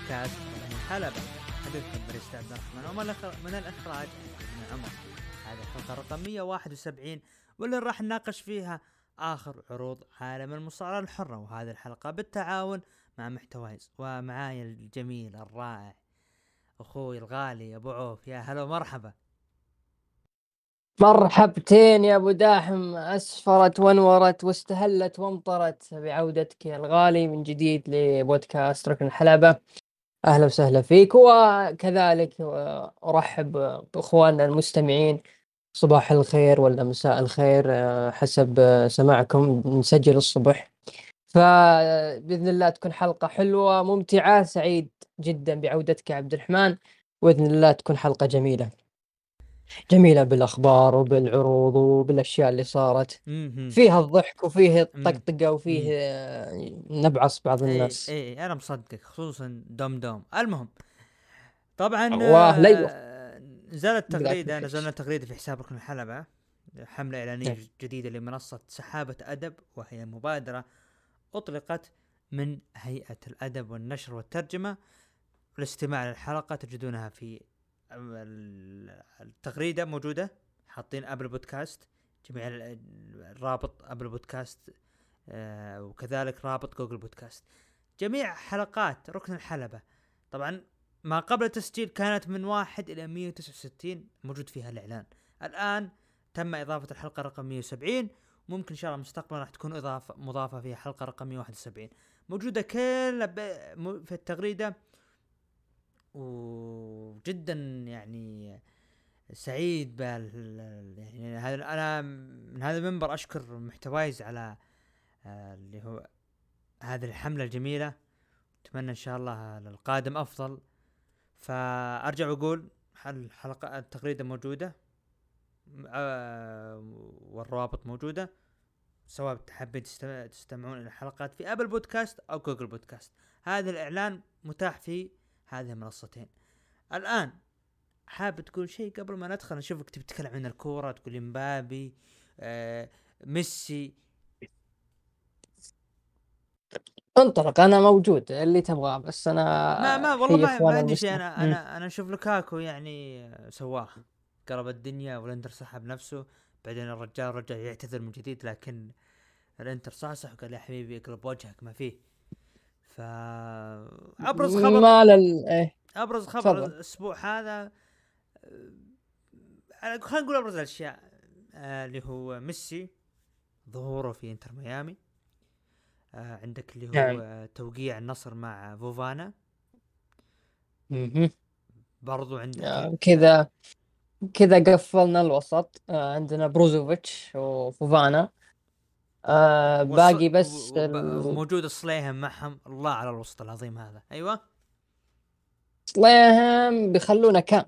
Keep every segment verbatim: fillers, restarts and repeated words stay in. بودكاست من الحلبة، حدثكم برشت عبد الرحمن عمر من الإخراج من عمر. هذه الحلقة رقم مئة وواحد وسبعين واللي راح نناقش فيها آخر عروض عالم المصارعة الحرة، وهذه الحلقة بالتعاون مع محتوايز، ومعاي الجميل الرائع أخوي الغالي أبو عوف. يا هلا ومرحبا. مرحبتين يا أبو داحم، أسفرت وانورت واستهلت وامطرت بعودتك الغالي من جديد لبودكاست ركن الحلبة. أهلا وسهلا فيك، وكذلك أرحب بإخواننا المستمعين. صباح الخير ولا مساء الخير حسب سماعكم، نسجل الصبح، فبإذن الله تكون حلقة حلوة ممتعة. سعيد جدا بعودتك عبد الرحمن، وبإذن الله تكون حلقة جميلة جميلة بالأخبار وبالعروض وبالأشياء اللي صارت، فيها الضحك وفيه الطقطقة وفيه نبعص بعض الناس. اي, اي أنا مصدقك، خصوصا دوم دوم. المهم طبعا نزلت تغريدة، نزلنا تغريدة في حساب ركن الحلبة، حملة إعلانية جديدة لمنصة سحابة أدب، وهي مبادرة أطلقت من هيئة الأدب والنشر والترجمة. للاستماع للحلقة تجدونها في التغريدة، موجودة حاطين قبل بودكاست جميع الرابط قبل بودكاست، آه وكذلك رابط جوجل بودكاست. جميع حلقات ركن الحلبة طبعا ما قبل التسجيل كانت من واحد إلى مئة وتسعة وستين موجود فيها الإعلان. الآن تم إضافة الحلقة رقم مئة وسبعين، ممكن إن شاء الله مستقبلا راح تكون إضافة مضافة فيها حلقة رقم مئة وواحد وسبعين موجودة كل في التغريدة. وجدا يعني سعيد بال يعني هذا، انا من هذا المنبر اشكر محتوايز على اللي هو هذه الحمله الجميله، اتمنى ان شاء الله للقادم افضل. فارجع واقول الحلقه التغريده موجوده والروابط موجوده، سواء تحبوا تستمعون الى الحلقات في ابل بودكاست او جوجل بودكاست. هذا الاعلان متاح في هذه منصتين. الآن حاب تقول شيء قبل ما ندخل؟ نشوفك تبي تتكلم عن الكورة، تقول مبابي، آه، ميسي، انطلق أنا موجود اللي تبغاه. بس أنا ما ما والله ما, ما عندي شيء. أنا أنا أنا أشوف لوكاكو يعني سواه قرب الدنيا، والإنتر سحب نفسه، بعدين الرجال رجع يعتذر من جديد، لكن الإنتر صاصح وقال يا حبيبي اقلب وجهك ما فيه. فأبرز خبر لل... إيه؟ أبرز خبر صبر. الأسبوع هذا خلينا نقول أبرز الأشياء اللي هو ميسي ظهوره في إنتر ميامي، عندك اللي هو يعني توقيع النصر مع فوفانا، م-م. برضو عندك كذا كذا قفلنا الوسط، عندنا بروزوفيتش وفوفانا، آه باقي بس موجود الصليهم معهم. الله على الوسط العظيم هذا. أيوة صليهم بيخلونا كام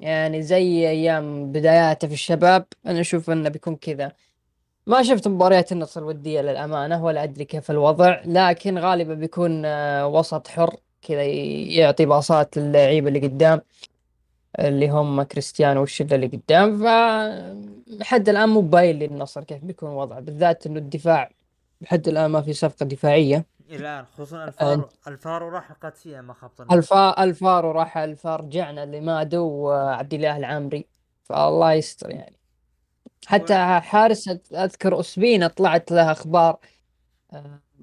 يعني زي أيام بداياته في الشباب. أنا أشوف أنه بيكون كذا. ما شفت مباريات النصر الودية للأمانة، ولا أدري كيف الوضع، لكن غالبا بيكون وسط حر كذا يعطي باصات للعيبة اللي قدام، اللي هم كريستيانو والشلة اللي قدام. فحد الآن مو باين للنصر كيف بيكون وضعه، بالذات إنه الدفاع لحد الآن ما في صفقة دفاعية الآن، خصوصا الفارو. الفارو راح القادسية ما خبطنا. الفا الفارو راح الفار رجعنا لمادو وعبد الله العامري، فالله يستر يعني. حتى حارس أذكر أسبينا طلعت لها أخبار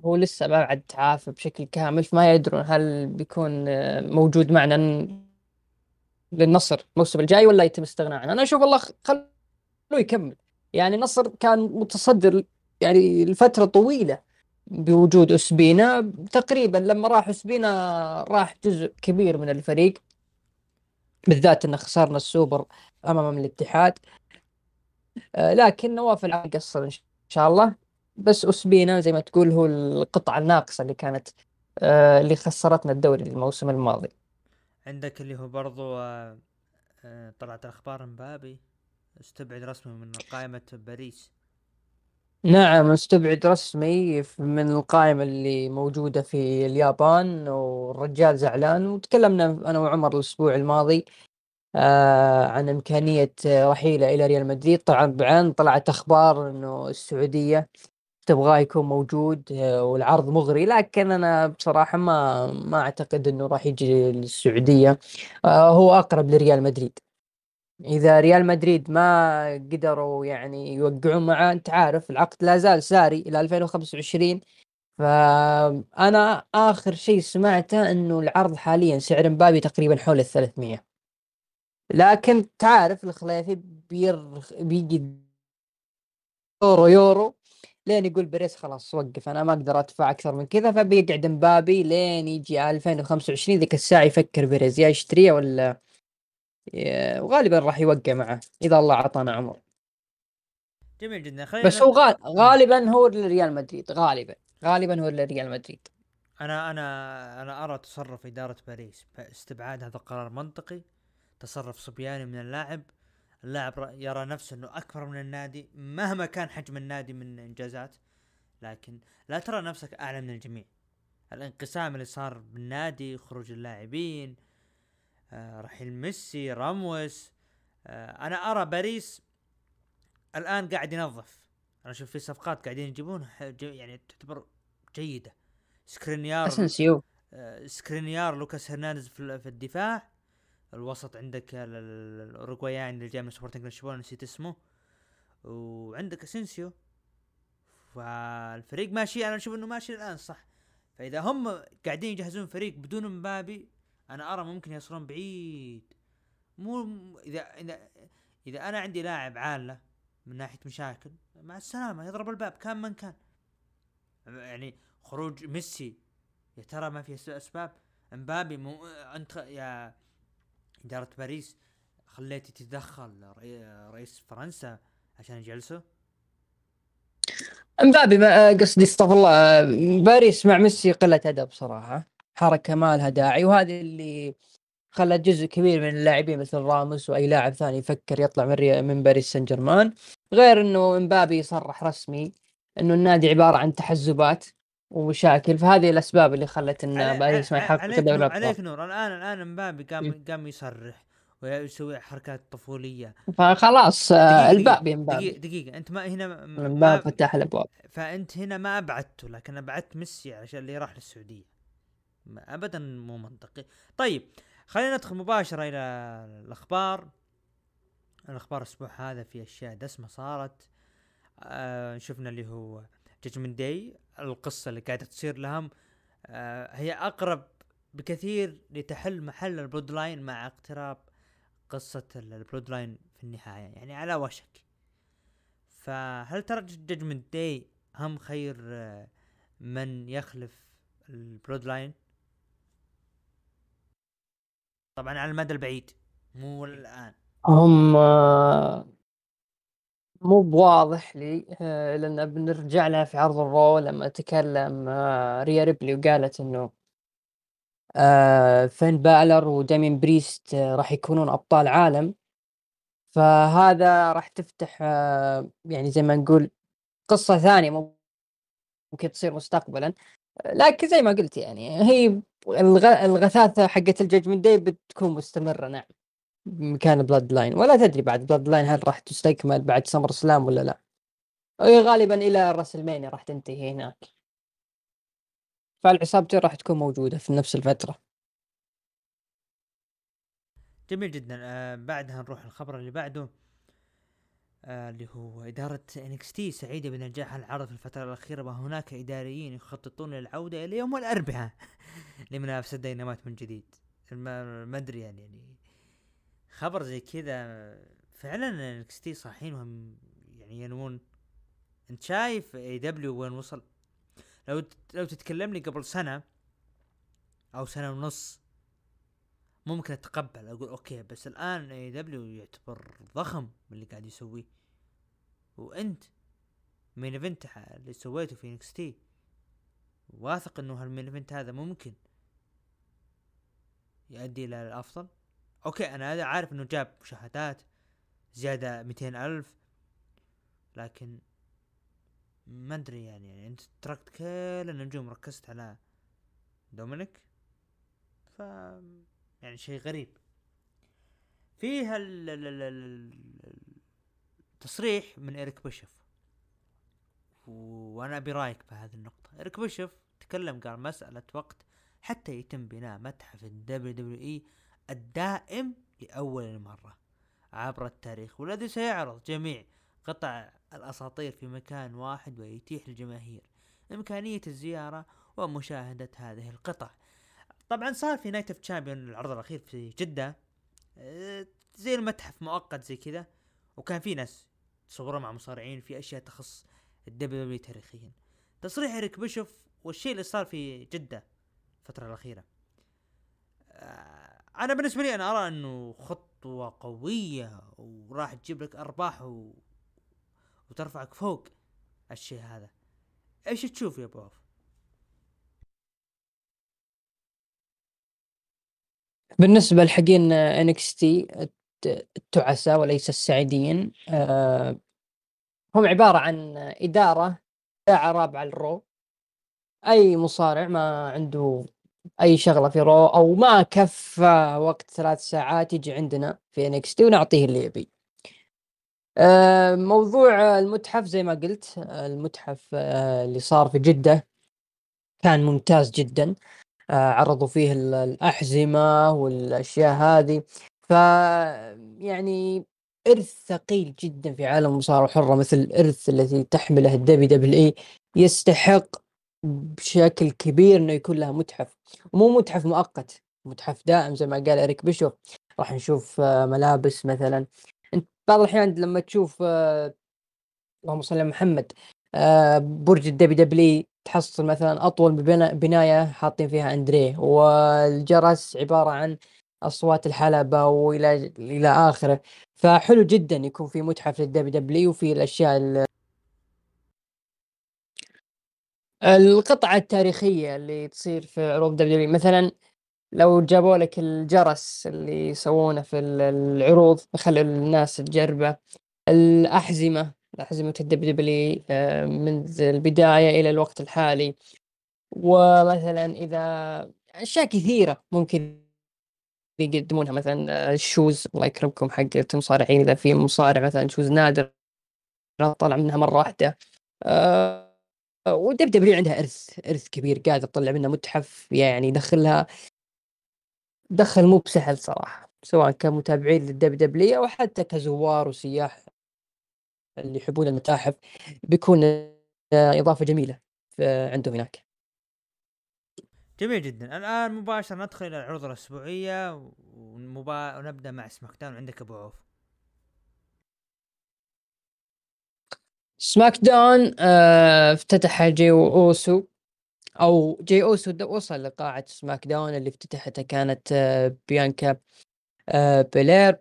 هو لسه ما بعد تعافى بشكل كامل، فما يدرون هل بيكون موجود معنا للنصر الموسم الجاي ولا يتم استغناء عنه. أنا أشوف الله خلوه يكمل يعني. النصر كان متصدر يعني لفترة طويلة بوجود أسبينا، تقريبا لما راح أسبينا راح جزء كبير من الفريق، بالذات أن خسرنا السوبر أمام الاتحاد، لكن نواف العام قصر إن شاء الله. بس أسبينا زي ما تقول هو القطعة الناقصة اللي كانت اللي خسرتنا الدوري الموسم الماضي. عندك اللي هو برضو طلعت الأخبار مبابي استبعد رسمي من قائمة باريس. نعم استبعد رسمي من القائمة اللي موجودة في اليابان، والرجال زعلان. وتكلمنا أنا وعمر الأسبوع الماضي عن إمكانية رحيله إلى ريال مدريد، طبعا طلعت أخبار أنه السعودية تبغاه يكون موجود والعرض مغري، لكن أنا بصراحة ما ما أعتقد إنه راح يجي للسعودية. هو أقرب لريال مدريد، إذا ريال مدريد ما قدروا يعني يوقعون معه، أنت عارف العقد لا زال ساري إلى ألفين وخمسة وعشرين. فأنا آخر شيء سمعته إنه العرض حاليا سعر مبابي تقريبا حول الثلاثمية، لكن تعرف الخلافي بير بيجي يورو يورو لين يقول بريس خلاص وقف، أنا ما أقدر أدفع أكثر من كذا، فبيقعد مبابي لين يجي ألفين وخمسة وعشرين. ذيك الساعة يفكر بريس يا يشتريه ولا، وغالبا راح يوقع معه إذا الله عطانا عمر. جميل جدا. خلينا بس هو غال... غالبا هو للريال مدريد، غالبا غالبا هو للريال مدريد. أنا أنا أنا أرى تصرف إدارة باريس استبعاد هذا القرار منطقي، تصرف صبياني من اللاعب. اللاعب يرى نفسه أنه أكبر من النادي مهما كان حجم النادي من إنجازات، لكن لا ترى نفسك أعلى من الجميع. الانقسام اللي صار بالنادي، خروج اللاعبين، آه رحيل ميسي، راموس، آه أنا أرى باريس الآن قاعد ينظف. أنا أشوف في صفقات قاعدين يجيبونها يعني تعتبر جيدة، سكرينيار آه سكرينيار لوكاس هرنانديز في, في الدفاع، الوسط عندك الأوروغوايان اللي جاي من سبورتنج لشبونة نسيت اسمه، وعندك اسينسيو. فالفريق ماشي، أنا أشوف إنه ماشي الآن صح. فإذا هم قاعدين يجهزون فريق بدون مبابي أنا أرى ممكن يصلون بعيد. مو إذا إذا إذا أنا عندي لاعب عالة من ناحية مشاكل، مع السلامة يضرب الباب كان من كان. يعني خروج ميسي يا ترى ما في أسباب، مبابي مو أنت يا إدارة باريس خليتي تتدخل رئيس فرنسا عشان يجلسه مبابي. ما قصدي استغفر الله، باريس مع ميسي قلة أدب صراحة، حركة ما لها داعي، وهذه اللي خلت جزء كبير من اللاعبين مثل راموس وأي لاعب ثاني يفكر يطلع من من باريس سان جيرمان. غير إنه مبابي صرح رسمي إنه النادي عبارة عن تحزبات ومشاكل، فهذه الأسباب اللي خلت إن باريس ما يحقق الدوري الأبطال. عليك نور. الآن الآن مبابي قام قام يصرح ويسوي حركات طفولية، فخلاص الباب مبابي. دقيقة, دقيقة أنت ما هنا مبابي فتح الأبواب، فأنت هنا ما أبعدته، لكن أبعدت ميسي عشان اللي راح للسعودية، أبدا مو منطقي. طيب خلينا ندخل مباشرة إلى الأخبار. الأخبار الأسبوع هذا في أشياء دسمة صارت. آه شفنا اللي هو جاجمنت داي، القصة اللي قاعدة تصير لهم آه هي أقرب بكثير لتحل محل البلود لاين مع اقتراب قصة البلود لاين في النهاية، يعني على وشك. فهل ترى جاجمنت داي هم خير آه من يخلف البلود لاين؟ طبعا على المدى البعيد مو الآن. هم مو بواضح لي، لأن بنرجع لها في عرض الرو لما تكلم ريا ريبلي وقالت إنه فين بالر ودامين بريست راح يكونون أبطال عالم، فهذا راح تفتح يعني زي ما نقول قصة ثانية ممكن تصير مستقبلا. لكن زي ما قلت يعني هي الغثاثة حقت الجاجمنت داي بتكون مستمرة، نعم، مكان بلاد لاين. ولا تدري بعد بلاد لاين هل راح تستكمل بعد سمر سلام ولا لا، غالبا إلى راسلمانيا راح تنتهي هناك، فالعصابتين راح تكون موجودة في نفس الفترة. جميل جدا. آه بعدها نروح الخبر اللي بعده آه اللي هو إدارة إن إكس تي سعيدة بنجاح العرض في الفترة الأخيرة، وهناك إداريين يخططون للعودة إلى يوم الأربعاء لمنافسة دينامات من جديد. ما أدري يعني, يعني خبر زي كذا فعلا إن إكس تي صاحين وهم يعني ينمون. انت شايف إي دبليو وين وصل؟ لو لو تتكلم لي قبل سنة او سنة ونص ممكن اتقبل اقول اوكي، بس الان إي دبليو يعتبر ضخم من اللي قاعد يسويه، وانت مين ايفنت اللي سويته في إن إكس تي واثق انه هالمين ايفنت هذا ممكن يؤدي الى الافضل. اوكي انا هذا عارف انه جاب مشاهدات زيادة مئتين ألف، لكن ما ادري يعني, يعني انت تركت كل النجوم ركزت على دومينيك، ف يعني شيء غريب. فيها التصريح من إريك بيشوف وانا برايك بهذه النقطه. إريك بيشوف تكلم قال مساله وقت حتى يتم بناء متحف الدبليو دبليو اي الدائم لاول مره عبر التاريخ، والذي سيعرض جميع قطع الاساطير في مكان واحد ويتيح للجماهير امكانيه الزياره ومشاهده هذه القطع. طبعا صار في نايت اوف تشامبيون العرض الاخير في جده زي المتحف مؤقت زي كذا، وكان في ناس تصوروا مع مصارعين في اشياء تخص الدبليو دبليو تاريخيا. تصريح إريك بيشوف والشيء اللي صار في جده الفتره الاخيره، انا بالنسبه لي انا ارى انه خطوه قويه وراح تجيب لك ارباح و... وترفعك فوق الشيء هذا. ايش تشوف يا ابو عوف؟ بالنسبه لحقين إن إكس تي التعسى وليس السعيدين، هم عباره عن اداره ساعه رابعه للرو، اي مصارع ما عنده اي شغله في رو او ما كفى وقت ثلاث ساعات يجي عندنا في إن إكس تي ونعطيه اللي يبي. موضوع المتحف زي ما قلت، المتحف اللي صار في جده كان ممتاز جدا، عرضوا فيه الاحزمه والاشياء هذه، ف يعني إرث ثقيل جدا في عالم المصارعة الحرة مثل الإرث التي تحمله الدبليو دبليو إي، يستحق بشكل كبير إنه يكون لها متحف، مو متحف مؤقت، متحف دائم زي ما قال إريك بيشوف. راح نشوف ملابس مثلا، أنت بعض الأحيان لما تشوف اللهم صل على محمد برج الدبليو دبليو تحصل مثلا أطول بناية حاطين فيها أندريه، والجرس عبارة عن أصوات الحلبة وإلى إلى آخره. فحلو جدا يكون في متحف للدبليو دبليو وفي الأشياء القطعة التاريخية اللي تصير في عروض دبليو دبليو. مثلا لو جابوا لك الجرس اللي يسوونه في العروض يخلوا الناس تجربه، الأحزمة أحزمة الدبليو دبليو منذ البداية إلى الوقت الحالي، ومثلا إذا أشياء كثيرة ممكن يقدمونها، مثلا الشوز الله يكرمكم حق المصارعين، اذا في مصارع مثلا شوز نادر طلع منها مره واحده، أه ودب دبليو عندها ارث ارث كبير، قاعد تطلع منها متحف يعني دخلها دخل مو بسهل صراحه، سواء كمتابعين للدب دبليو او حتى كزوار وسياح اللي يحبون المتاحف، بيكون اضافه جميله عندهم هناك. جميل جدا. الآن مباشرة ندخل إلى العروض الأسبوعية ونبا... ونبدأ مع سماك داون. عندك أبو عوف؟ سماك داون آه، افتتح جي أوسو أو جي أوسو وصل لقاعة سماك داون اللي افتتحتها كانت آه بيانكا آه بيلير،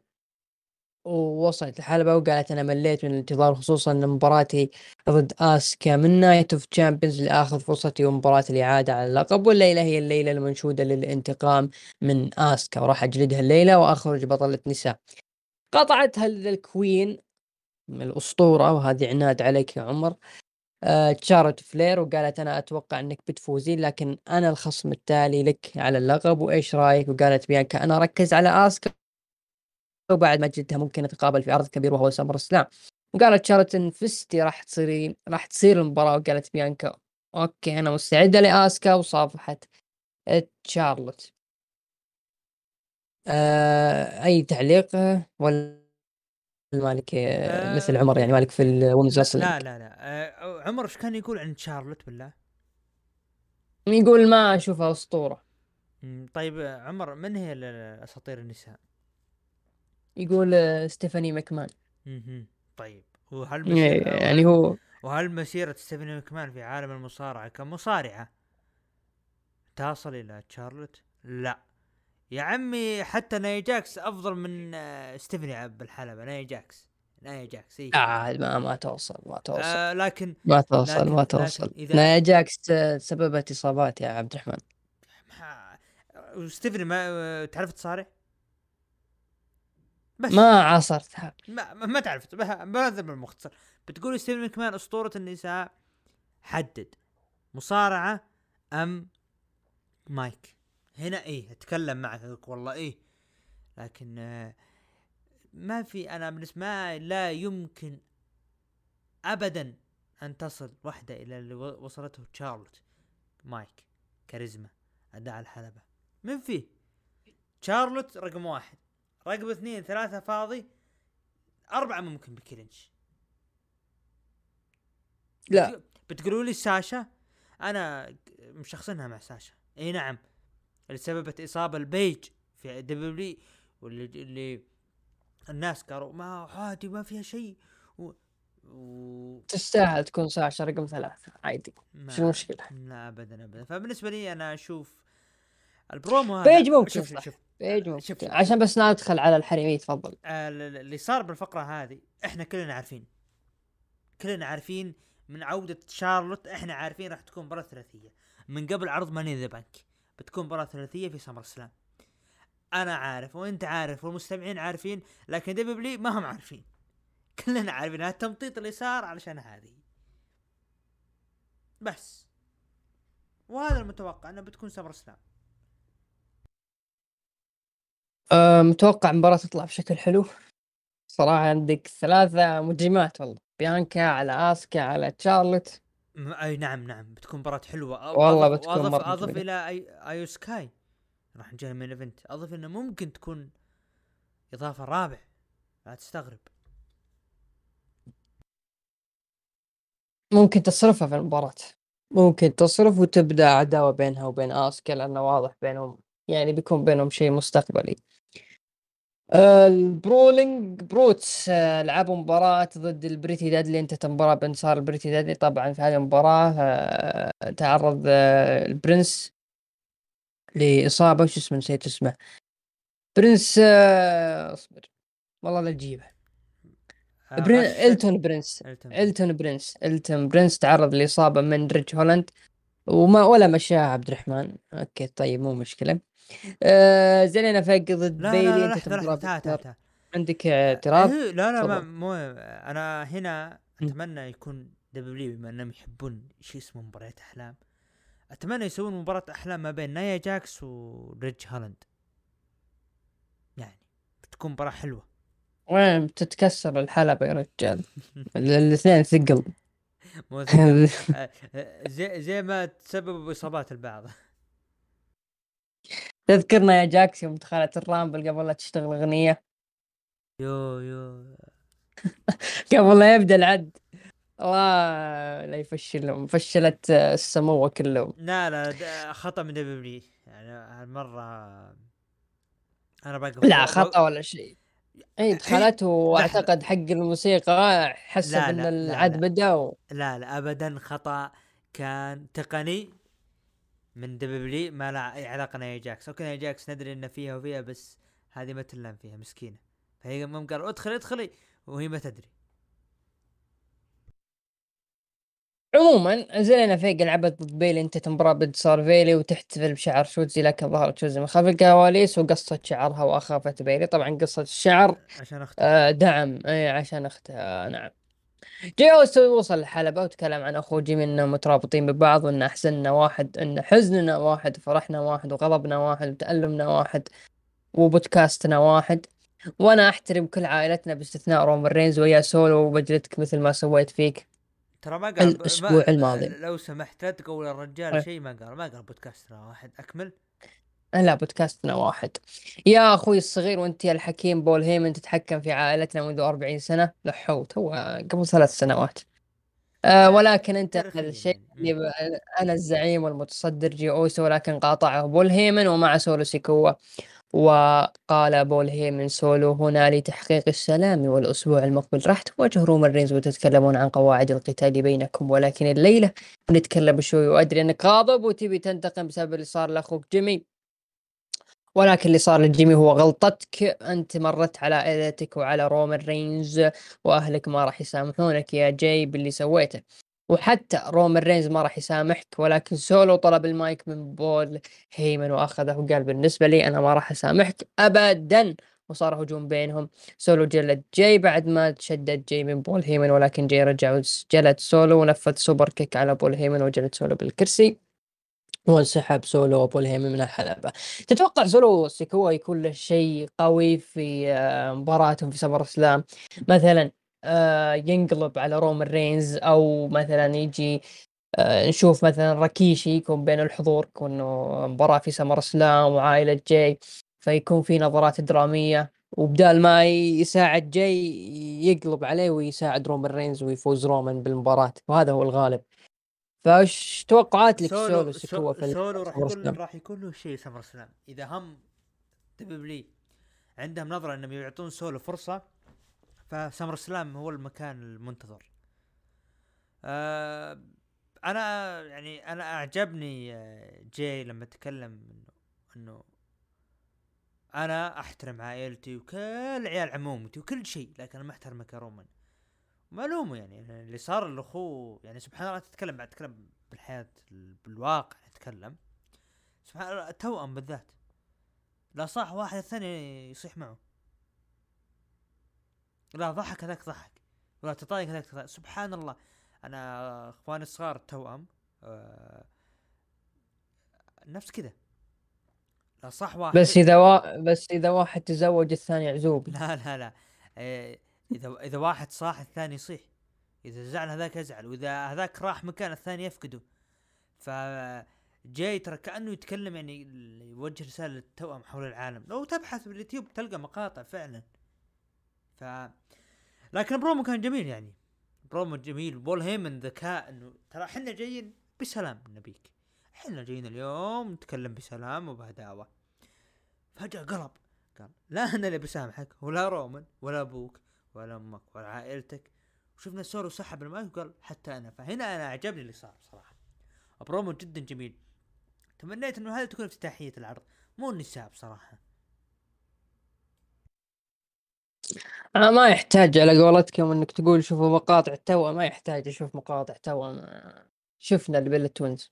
ووصلت الحلبة وقالت أنا مليت من الانتظار، خصوصا أن مباراتي ضد آسكا من نايت اوف تشامبيونز لآخذ فرصتي ومباراة الإعادة على اللقب، والليلة هي الليلة المنشودة للانتقام من آسكا، وراح أجلدها الليلة وأخرج بطلة نساء. قطعتها الكوين من الأسطورة، وهذه عناد عليك يا عمر، آه، تشارلوت فلير، وقالت أنا أتوقع أنك بتفوزين لكن أنا الخصم التالي لك على اللقب وإيش رأيك؟ وقالت بيانكا أنا ركز على آسكا وبعد ما جدتها ممكن نتقابل في عرض كبير وهو سمر السلام. وقالت شارلوت فستي راح تصير راح تصير المباراة، وقالت بيانكا اوكي انا مستعدة لآسكا، وصافحت شارلوت. آه، اي تعليق ولا مالك آه مثل عمر يعني مالك في الومز؟ لا لا لا آه عمر ايش كان يقول عن شارلوت؟ بالله يقول ما اشوفها اسطورة. طيب عمر من هي الاساطير النساء؟ يقول ستيفاني مكمان. اها طيب، وهل يعني هو وهل مسيرة ستيفاني مكمان في عالم المصارعة كمصارعة تصل الى تشارلوت؟ لا يا عمي، حتى ناي جاكس افضل من ستيفاني بالحلبة. ناي جاكس ناي جاكس إيه؟ آه ما ما توصل ما توصل آه لكن ما توصل لكن ما توصل ناي جاكس سببت اصابات يا عبد الرحمن. وستيفاني ما تعرف تصارع، ما عاصرتها، ما ما تعرفت بهذا بالمختصر. بتقول ستيفاني مكمان أسطورة النساء، حدد مصارعة أم مايك؟ هنا إيه أتكلم معك والله إيه، لكن آه ما في، أنا بالنسبة لا يمكن أبدا أن تصل وحدة إلى اللي وصلته تشارلوت. مايك كاريزما أداء الحلبة من فيه تشارلوت رقم واحد، رقم اثنين ثلاثة فاضي، أربعة ممكن بكرنج. لا بتقولوا لي ساشا، أنا مشخصنها مع ساشا. إيه نعم، اللي سببت إصابة البيج في دبليو واللي اللي الناس قالوا ما عادي ما فيها شيء و... و... تستاهل تكون ساشا رقم ثلاثة عادي، شو المشكلة؟ لا أبدا أبدا. فبالنسبة لي أنا أشوف البرومو هذا بيج ممكن شوف شوف شوف عشان بس ندخل على الحريمية. تفضل. اللي صار بالفقرة هذه إحنا كلنا عارفين، كلنا عارفين من عودة شارلوت، إحنا عارفين راح تكون مباراة ثلاثية من قبل عرض ماني ذا بانك، بتكون مباراة ثلاثية في سمر سلام. أنا عارف وأنت عارف والمستمعين عارفين، لكن دبليو ما هم عارفين، كلنا عارفين. هذا التمطيط اللي صار علشان هذه بس، وهذا المتوقع أنه بتكون سمر سلام. أه متوقع مباراة تطلع بشكل حلو صراحة. عندك ثلاثة مجرمات والله، بيانكا على آسكا على تشارلوت. أي نعم نعم بتكون مباراة حلوة والله، بتكون أضف, أضف, أضف إلى أي أيو سكاي راح نجي من الإيفنت، أضف إنه ممكن تكون إضافة رابع، لا تستغرب ممكن تصرفها في المباراة، ممكن تصرف وتبدأ عداوة بينها وبين آسكا، لأنه واضح بينهم يعني بيكون بينهم شيء مستقبلي. البرولينج بروتس لعبوا مباراة ضد البريتي دادلي، انتهت مباراة بانتصار البريتي دادلي. طبعا في هذه المباراة تعرض البرنس لإصابة، شو اسمه نسيت اسمه، برنس اصبر والله لا تجيبه، إلتون برنس إلتون برنس إلتون برنس تعرض لإصابة من ريج هولند وما ولا مشاها عبد الرحمن. اوكي طيب مو مشكلة. آه زلنا فاق ضد بيلي، انت تبغى عندك اعتراض؟ لا لا ما مو انا هنا اتمنى يكون دبليو بما انهم يحبون شيء اسمه مباراة احلام، اتمنى يسوون مباراة احلام ما بين نايا جاكس وريج هولند، يعني بتكون مباراة حلوة وين بتتكسر الحلبة يا رجال. الاثنين ثقل زي زي ما تسبب اصابات البعض. تذكرنا يا جاكس يوم دخلت الرامبل قبل لا تشتغل اغنيه، يو يو قبل لا يبدا العد الله لا يفشلهم، فشلت السموه كلهم. لا لا خطا من دبليو يعني هالمره انا باقي لا خطا ولا شيء، اي دخلته واعتقد حق الموسيقى حسب ان العد بدا و... لا لا ابدا خطا كان تقني من دبليو ما لا علاقة نايا جاكس. اوكي نايا جاكس ندري ان فيها وفيها، بس هذه ما تلام فيها مسكينة، فهي مم قال ادخل ادخلي وهي ما تدري. عموما زلنا فيق لعبت ضد بيلي، انت تمبرا بد صار بيلي وتحتفل بشعر شوتزي، لكن ظهرت شوتزي من خلف الكواليس وقصت شعرها واخافت بيلي. طبعا قصت الشعر عشان اختها، دعم اي عشان اختها. نعم جاي أوسو وصل الحلبة وتكلم عن أخوه جيمي إنه مترابطين ببعض، وإن أحزننا واحد، إن حزننا واحد، فرحنا واحد، وغضبنا واحد، وتألمنا واحد، وبودكاستنا واحد، وأنا أحترم كل عائلتنا باستثناء رومن رينز ويا سولو وبجلدك مثل ما سويت فيك. ترى ما قال الأسبوع الماضي لو سمحت لا تقول الرجال شيء، ما قال ما قال بودكاستنا واحد. أكمل. لا بودكاستنا واحد يا أخوي الصغير، وأنت يا الحكيم بول هيمن تتحكم في عائلتنا منذ أربعين سنة، لحوت هو قبل ثلاث سنوات أه، ولكن أنت أقل شيء. أنا الزعيم والمتصدر جي أوسو، ولكن قاطعه بول هيمن ومع سولو سيكوا، وقال بول هيمن سولو هنا لتحقيق السلام، والأسبوع المقبل راح تواجه رومان رينز وتتكلمون عن قواعد القتال بينكم، ولكن الليلة بنتكلم شوي، وأدري أنك غاضب وتبي تنتقم بسبب اللي صار لأخوك جيمي، ولكن اللي صار لجيمي هو غلطتك أنت، مرت على عائلتك وعلى رومان رينز وأهلك، ما راح يسامحونك يا جاي باللي سويته، وحتى رومان رينز ما راح يسامحك. ولكن سولو طلب المايك من بول هيمن وأخذه وقال بالنسبة لي أنا ما راح أسامحك أبدا، وصار هجوم بينهم. سولو جلد جاي بعد ما تشدد جاي من بول هيمن، ولكن جاي رجع وجلد سولو ونفذ سوبر كيك على بول هيمن وجلد سولو بالكرسي، وانسحب سولو وبول هيمن من الحلبة. تتوقع سولو سيكوا يكون له شيء قوي في مباراتهم في سمر سلام؟ مثلا ينقلب على رومان رينز، او مثلا يجي نشوف مثلا ركيشي يكون بين الحضور، كونه مباراة في سمر سلام وعائلة جاي، فيكون في نظرات درامية، وبدال ما يساعد جاي يقلب عليه ويساعد رومان رينز ويفوز رومان بالمباراة، وهذا هو الغالب. فايش توقعات لك سولو سكوة في سولو؟ راح يكون راح يكون له شيء سمر سلام اذا هم تببلي عندهم نظرة انهم يعطون سولو فرصة، فسمر سلام هو المكان المنتظر. أه انا يعني انا اعجبني جاي لما تكلم انه انه انا احترم عائلتي وكل عيال عمومتي وكل شيء، لكن انا ما احترمك يا رومان. معلومه يعني اللي صار لاخوه، يعني سبحان الله. تتكلم بعد تتكلم بالحياه بالواقع، تتكلم سبحان الله التوأم بالذات، لا صاح واحد الثاني يصيح معه، لا ضحك هذاك ضحك ولا تطايق هذاك تطايق. سبحان الله. انا اخواني الصغار التوأم آه نفس كذا، لا صح واحد بس اذا وا... بس اذا واحد تزوج الثاني عزوب، لا لا لا آه اذا اذا واحد صاح الثاني يصيح، اذا زعل هذاك يزعل، واذا هذاك راح مكان الثاني يفقده. فجاي ترى كانه يتكلم يعني يوجه رساله للتوأم حول العالم، لو تبحث باليوتيوب تلقى مقاطع فعلا. ف لكن برومو كان جميل، يعني برومو جميل. بول هيمن ذكاء انه ترى احنا جايين بسلام نبيك، احنا جايين اليوم نتكلم بسلام وبهداوه. فجاه قلب قال لا انا اللي بسامحك ولا رومان ولا ابوك ولا امك ولا عائلتك. وشفنا سولو سحب المايك وقال حتى انا. فهنا انا عجبني اللي صار صراحه، برومو جدا جميل. تمنيت انه هذا تكون افتتاحيه العرض مو النساء بصراحه. أنا ما يحتاج على قولتكم انك تقول شوفوا مقاطع التوأم، ما يحتاج اشوف مقاطع توأم، شفنا اللي بين التوينز.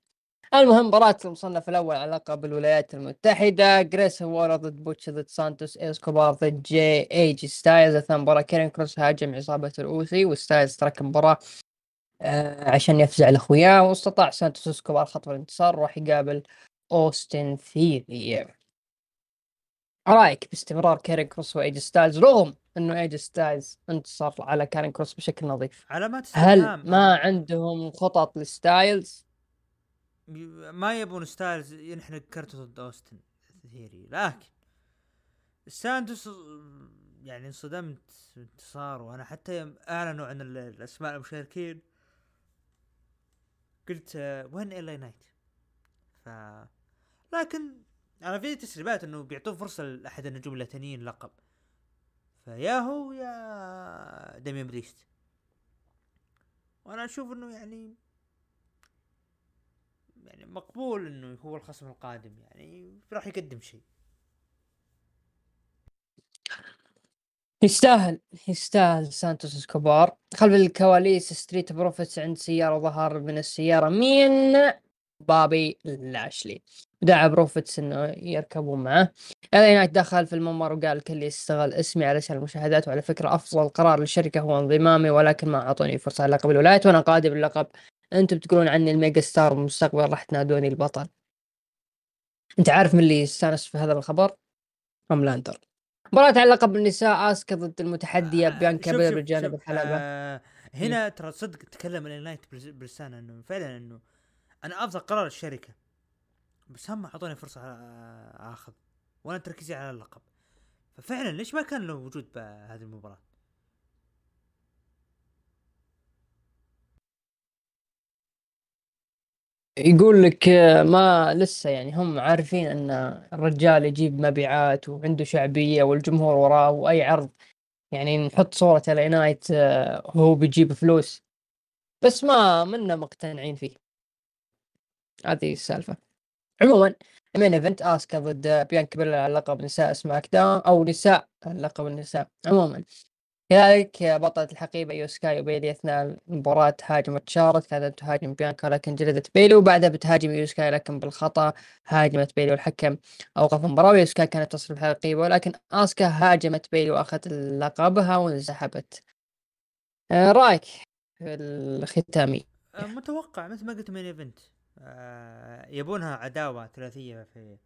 المهم مباراة المصنف الاول على لقب الولايات المتحدة، جريس وورا ضد بوتش ضد سانتوس اسكوبار ضد جي ايج ستايلز. اثناء مباراة كيرين كروس هاجم عصابة الأوسي، وستايلز ترك المباراة آه عشان يفزع لأخوياه، واستطاع سانتوس اسكوبار خطف الانتصار. راح يقابل أوستن ثيري. رايك باستمرار كيرين كروس وايج ستايلز رغم انه ايج ستايلز انتصر على كيرين كروس بشكل نظيف؟ علامات استفهام. هل ما عندهم خطط للستايلز؟ ما يبون ستايلز ينحنق كرته ضد اوستن ثيري، لكن ساندوس يعني انصدمت انتصار. وانا حتى اعلنوا عن الاسماء المشاركين قلت وين إل إيه نايت. ف لكن انا في تسريبات انه بيعطوه فرصه لاحد النجوم اللاتينيين لقب، فيا هو يا ديمين بريست. وانا اشوف انه يعني يعني مقبول انه هو الخصم القادم، يعني راح يقدم شيء يستاهل. يستاهل سانتوس اسكوبار. خلف الكواليس ستريت بروفيتس عند سيارة، وظهر من السيارة مين؟ بابي لاشلي. دعا بروفيتس انه يركبون معه. اليناك دخل في الممر وقال كل يستغل اسمي علشان المشاهدات، وعلى فكرة افضل قرار للشركة هو انضمامي، ولكن ما اعطوني فرصة على لقب الولايات وانا قادم اللقب. انتم بتقولون عني الميجا ستار، بالمستقبل راح تنادوني البطل. انت عارف من اللي استانس في هذا الخبر؟ أملاندر. مباراة على لقب النساء، اسكا ضد المتحدية آه بيانكا بيلر بجانب الحلبة. آه هنا ترى صدق تكلم الينايت بلسانه انه فعلا انه انا افضل قرار الشركة، بس هم اعطوني فرصة اخذ وانا تركيزي على اللقب. ففعلا ليش ما كان له وجود بهذه المباراة؟ يقول لك ما لسه يعني هم عارفين ان الرجال يجيب مبيعات وعنده شعبية والجمهور وراه، واي عرض يعني نحط صورة العنايت هو بيجيب فلوس، بس ما منا مقتنعين فيه. هذه السالفة. عموما مين ايفنت اسكا ضد بيانكا بيلر على لقب نساء سماك داون او نساء لقب النساء. عموما كذلك بطلت الحقيبة إيو سكاي وبيلي. أثناء المباراة هاجمت شارلوت، كانت تهاجم بيانكا لكن جلدت بيلي، وبعدها بتهاجم إيو سكاي لكن بالخطأ هاجمت بيلي والحكم أوقف المباراة. وإيو سكاي كانت تصل بالحقيبة، ولكن آسكا هاجمت بيلي وأخذت لقبها وانسحبت. رأيك الختامي؟ متوقع مثل ما قلت من إيفنت يبونها عداوة ثلاثية في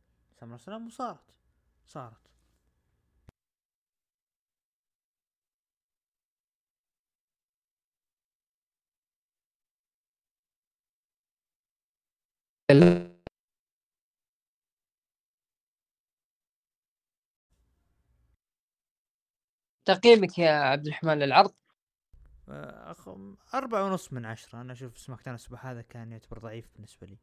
سمرسلام، وصارت صارت اللي تقييمك يا عبد الرحمن للعرض؟ أخ... أربعة ونص من عشرة. أنا أشوف سماك داون الصبح هذا كان يعتبر ضعيف بالنسبة لي.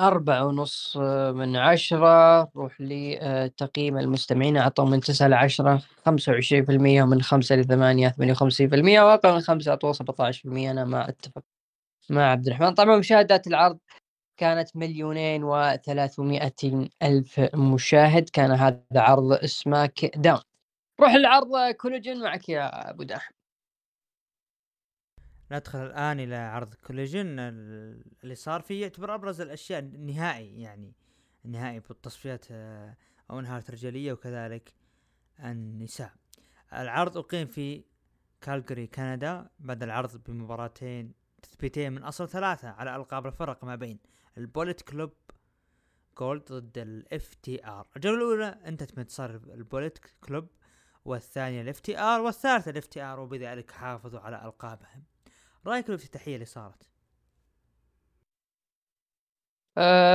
أربعة ونص من عشرة. روح لي تقييم المستمعين. أعطوا من تسعة لعشرة خمسة وعشرين في المية، ومن خمسة لثمانية ثمانية وخمسين في المية، وأقل من خمسة أعطوا سبعتاعش في المية. أنا ما أتفق مع عبد الرحمن. طبعا مشاهدات العرض كانت مليونين وثلاثمائة ألف مشاهد. كان هذا عرض سماك داون. روح العرض كوليجن معك يا أبو داحم. ندخل الآن إلى عرض كوليجن. اللي صار فيه يعتبر أبرز الأشياء النهائي، يعني النهائي بالتصفيات أو نهاية رجالية وكذلك النساء. العرض أقيم في كالجري كندا بعد العرض بمباراتين تثبيتين من أصل ثلاثة على ألقاب الفرق ما بين البوليت كلوب جولد ضد الاف تي ار. الجولة الأولى انتهت بانتصار البوليت كلوب، والثانية الاف تي ار، والثالثة الاف تي ار، وبذلك حافظوا على ألقابهم. رايك بالافتتاحية اللي صارت؟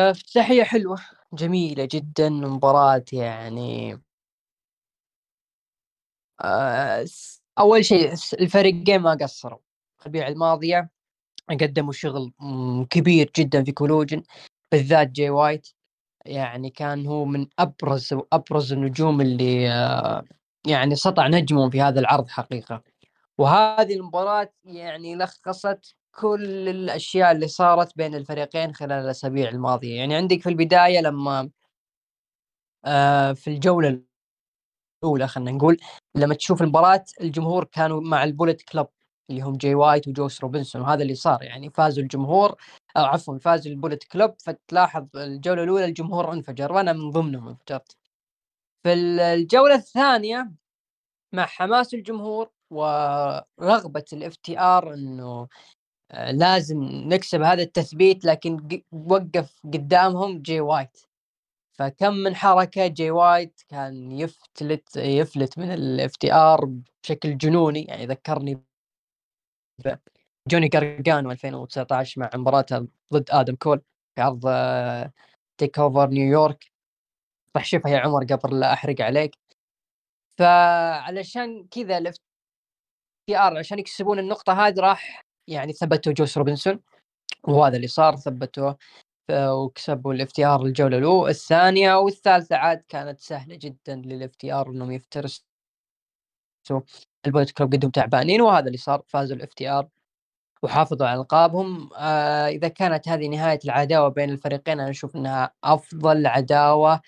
افتتاحية أه، حلوة جميلة جدا. مباراة يعني أه، أول شيء الفريقين ما قصروا. الأسابيع الماضية قدموا شغل كبير جدا في كولوجن، بالذات جي وايت. يعني كان هو من أبرز وأبرز النجوم اللي أه، يعني سطع نجمهم في هذا العرض حقيقة. وهذه المباراة يعني لخصت كل الأشياء اللي صارت بين الفريقين خلال الأسابيع الماضية. يعني عندك في البداية لما آه في الجولة الأولى خلنا نقول، لما تشوف المباراة الجمهور كانوا مع البوليت كلوب اللي هم جي وايت وجوس روبنسون، وهذا اللي صار. يعني فازوا الجمهور أو عفوا فازوا البوليت كلوب، فتلاحظ الجولة الأولى الجمهور انفجر وأنا من ضمنهم انفجرت. في الجولة الثانية مع حماس الجمهور ورغبة الاف تي ار انه لازم نكسب هذا التثبيت، لكن وقف قدامهم جي وايت. فكم من حركة جي وايت كان يفلت يفلت من الاف تي ار بشكل جنوني. يعني ذكرني جوني غارغانو ألفين وتسعة عشر مع مباراته ضد آدم كول في عرض تيك اوفر نيويورك. راح شوفها يا عمر قبل لا احرق عليك. فعلشان كذا الاف تي ار عشان يكسبون النقطة هذه راح يعني ثبتوا جوس روبنسون، وهذا اللي صار. ثبتوا وكسبوا الاف تي ار الجولة الأولى. الثانية والثالثة عاد كانت سهلة جدا للاف تي ار انهم يفترسوا البوليت كلوب، قدهم تعبانين، وهذا اللي صار. فازوا الاف تي ار وحافظوا على ألقابهم. آه إذا كانت هذه نهاية العداوة بين الفريقين، أنا أشوف أنها أفضل عداوة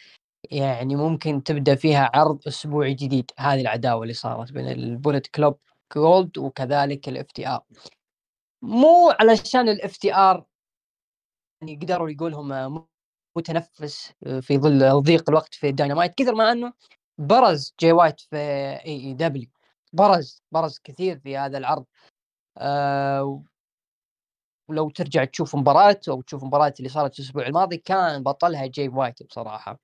يعني ممكن تبدأ فيها عرض أسبوعي جديد. هذه العداوة اللي صارت بين البوليت كلوب جولد وكذلك ال إف تي آر، مو علشان ال إف تي آر يعني يقدروا يقولهم متنفس في ظل ضيق الوقت في الداينامايت، كثر ما أنه برز جي وايت في اي دبليو، برز برز كثير في هذا العرض. أه ولو ترجع تشوف مباراة أو تشوف مباراة اللي صارت الأسبوع الماضي كان بطلها جي وايت بصراحة.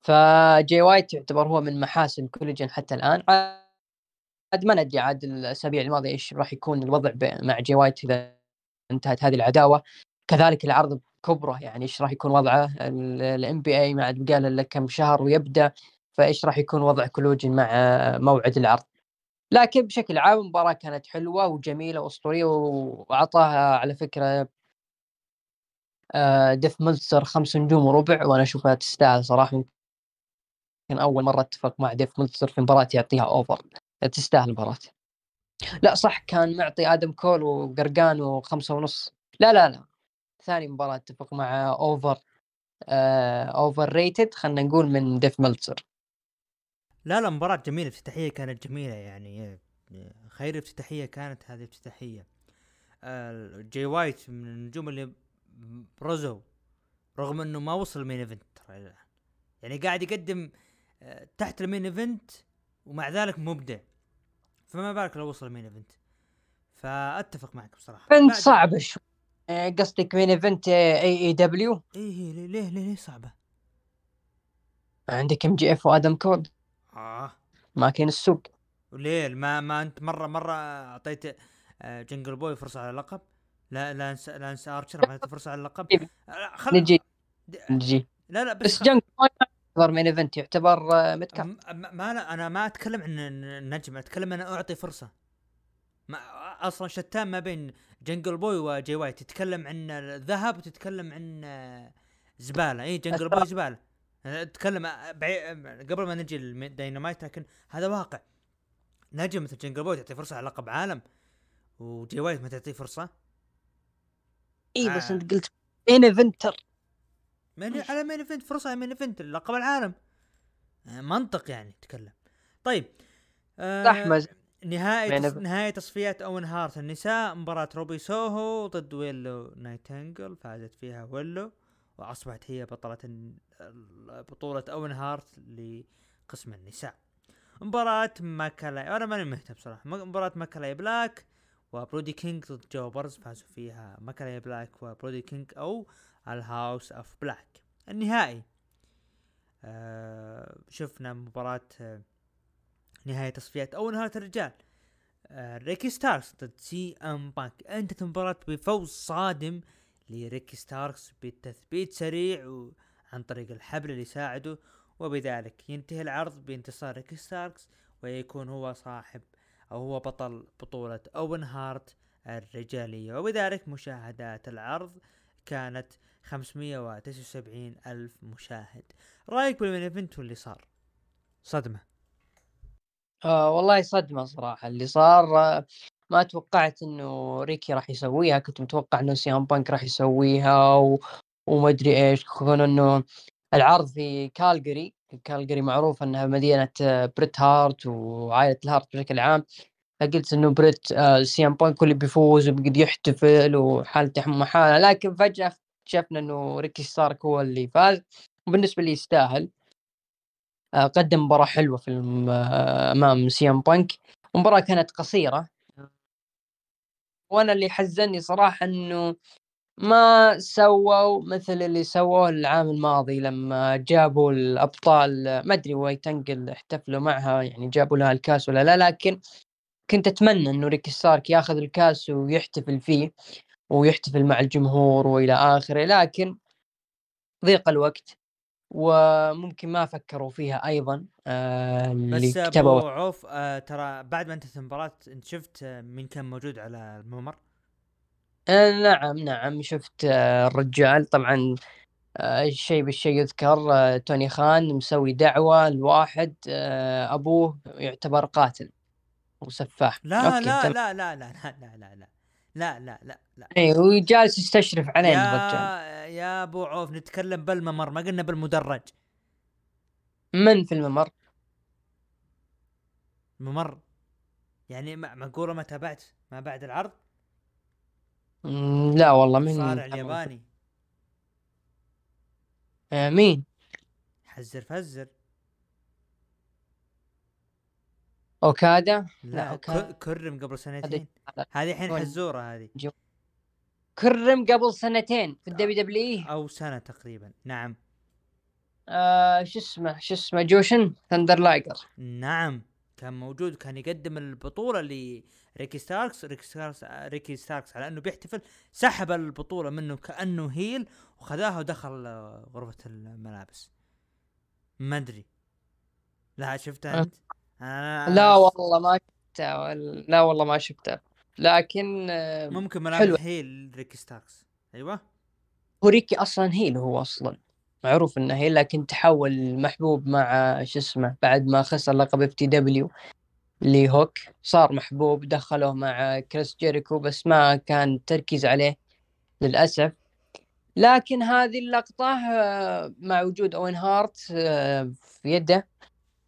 فجي وايت يعتبر هو من محاسن كوليجن حتى الآن. عاد ما ندري عاد الأسابيع الماضية إيش راح يكون الوضع مع جي وايت إذا انتهت هذه العداوة. كذلك العرض كبره، يعني إيش راح يكون وضعه ال إن بي إيه ما عاد بقاله إلا كم شهر ويبدأ، فإيش راح يكون وضع كوليجن مع موعد العرض. لكن بشكل عام المباراة كانت حلوة وجميلة وأسطورية، وعطاها على فكرة ديف ملتزر خمس نجوم وربع، وأنا أشوفها تستاهل صراحة. كان أول مرة أتفق مع ديف ملتزر في مباراة يعطيها أوفر، تستاهل المباراة. لا صح، كان معطي آدم كول وقرقان وخمسة ونص. لا لا لا، ثاني مباراة أتفق مع أوفر أوفر ريتد خلنا نقول من ديف ملتزر. لا لا، مباراة جميلة، افتتاحية كانت جميلة، يعني خير افتتاحية كانت هذه افتتاحية. جي وايت من النجوم اللي برزوا رغم انه ما وصل مين ايفنت، يعني قاعد يقدم تحت المين ايفنت ومع ذلك مبدع، فما بالك لو وصل مين ايفنت. فاتفق معك بصراحة. بنت صعبة شو قصدك مين ايفنت اي اي دبليو؟ ايه ليه ليه ليه صعبة؟ عندك ام جي اف وادم كول. آه. ما كان السوق وليل ما ما أنت مرة مرة أعطيت جنجل بوي فرصة على لقب، لا لا انسى لا انسى ارشر ما فرصه على اللقب. خل... نجي نجي لا لا بس جنك يعتبر مين ايفنت يعتبر متكف. ما لا انا ما اتكلم عن النجم، اتكلم انا اعطي فرصه. ما اصلا شتان ما بين جنجل بوي وجي وايت، تتكلم عن الذهب وتتكلم عن زباله. اي جنجل بوي زباله تتكلم قبل ما نجي الدينامايت، لكن هذا واقع. نجم مثل جنجل بوي تعطي فرصه على لقب عالم، وجي وايت ما تعطيه فرصه. اي بس آه. انت قلت مين ايفنتر مين على مين ايفنت، فرصه مين ايفنت لقب العالم، منطق يعني تتكلم. طيب آه نهايه تص... نهايه تصفيات اون هارت النساء، مباراه روبي سوهو ضد ويلو نايتنجل، فازت فيها ويلو واصبحت هي بطله بطوله اون هارت لقسم النساء. مباراه ماكالاي انا ماني مهتم بصراحه، مباراه ماكالاي بلاك وبرودي كينج ضد جوبرز، فازوا فيها ماكالاي بلاك وبرودي كينج او الهاوس اوف بلاك. النهائي آه شفنا مباراة آه نهاية تصفيات أول نهار الرجال، آه ريكي ستاركس ضد سي ام بانك، انتهت مباراة بفوز صادم لريكي ستاركس بالتثبيت سريع و... عن طريق الحبل اللي ساعده، وبذلك ينتهي العرض بانتصار ريكي ستاركس ويكون هو صاحب أو هو بطل بطولة أون هارت الرجالية. وبذلك مشاهدات العرض كانت خمسمية وتسعة وسبعين ألف مشاهد. رأيك بالمين ايفنت واللي صار؟ صدمة آه والله صدمة صراحة اللي صار. آه ما توقعت إنه ريكي راح يسويها، كنت متوقع إنه سيام بانك راح يسويها و... وما أدري إيش، خصوصا إنه العرض في كالجري. كالجري معروف أنها مدينة بريت هارت وعائلة الهارت بشكل عام، فقلت إنه بريت سيام بانك اللي بيفوز وبقد يحتفل وحالته محالة، لكن فجأة شفنا إنه ريكي ستارك هو اللي فاز، وبالنسبة لي يستاهل. قدم مباراة حلوة في أمام سيام بانك، مباراة كانت قصيرة، وأنا اللي حزني صراحة إنه ما سووا مثل اللي سووه العام الماضي لما جابوا الأبطال. ما أدري ويتنقل احتفلوا معها يعني، جابوا لها الكاس ولا لا، لكن كنت أتمنى إنه ريكي ستارك يأخذ الكاس ويحتفل فيه ويحتفل مع الجمهور وإلى آخره، لكن ضيق الوقت وممكن ما فكروا فيها أيضا. آه اللي بس أبو عوف آه ترى بعد ما انتهت المباراة انت شفت من كان موجود على الممر؟ آه نعم نعم شفت آه الرجال طبعا. آه الشيء بالشيء يذكر، آه توني خان مسوي دعوة لواحد آه أبوه يعتبر قاتل وسفاح. لا لا لا لا لا لا لا لا لا لا لا لا لا اي هو جالس يستشرف علينا الرجال. يا ابو عوف نتكلم بالممر، ما قلنا بالمدرج. من في الممر؟ ممر يعني معقوله ما تابعت ما بعد العرض؟ لا والله. من صار الياباني آه مين حزر فزر اوكادا؟ لا, لا أوكادا. كرم قبل سنتين، هذه الحين حزوره، هذه كرم قبل سنتين في الدبليو دبليو او سنه تقريبا. نعم آه شو اسمه شو اسمه جوشن ثاندر لايجر. نعم كان موجود، كان يقدم البطوله لريكي ستاركس. ريكي ستاركس ريكي ستاركس على انه بيحتفل سحب البطوله منه كانه هيل وخذاها ودخل غرفه الملابس. ما ادري لا شفتها انت؟ آه لا والله ما شفتها، لا والله ما شفتها، لكن ممكن ملابس هيل ريكي ستاركس. ايوه هو ريكي اصلا هيل، هو اصلا معروف انه هيل، لكن تحول محبوب مع شو اسمه بعد ما خسر لقب اف تي دبليو لي هوك، صار محبوب، دخلوه مع كريس جيريكو بس ما كان تركيز عليه للاسف. لكن هذه اللقطه مع وجود اوين هارت في يده،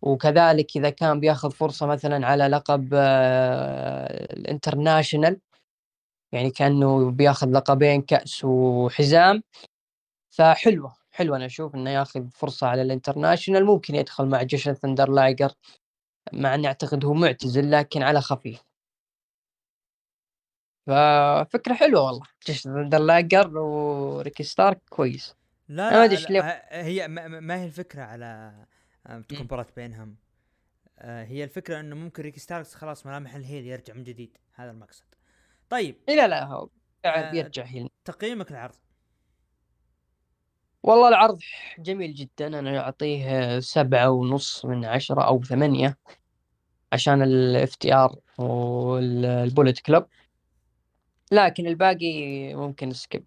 وكذلك إذا كان بياخذ فرصة مثلا على لقب الانترناشنال، يعني كأنه بياخذ لقبين كأس وحزام، فحلوة حلوة. أنا أشوف أنه ياخذ فرصة على الانترناشنال، ممكن يدخل مع جيشن ثندر لايجر، مع أنه أعتقد هو معتزل لكن على خفيف، ففكرة حلوة والله. جيشن ثندر لايجر وريكي ستارك كويس. لا لا هي ما هي الفكرة على تكون مباراة بينهم، آه هي الفكرة انه ممكن ريكي ستاركس خلاص ملامح الهيل يرجع من جديد، هذا المقصد. طيب لا لا هو لاعب يرجع هنا. تقييمك العرض؟ والله العرض جميل جدا، أنا أعطيه سبعة ونص من عشرة أو ثمانية عشان الاف تي ار والبوليت كلوب، لكن الباقي ممكن سكيب.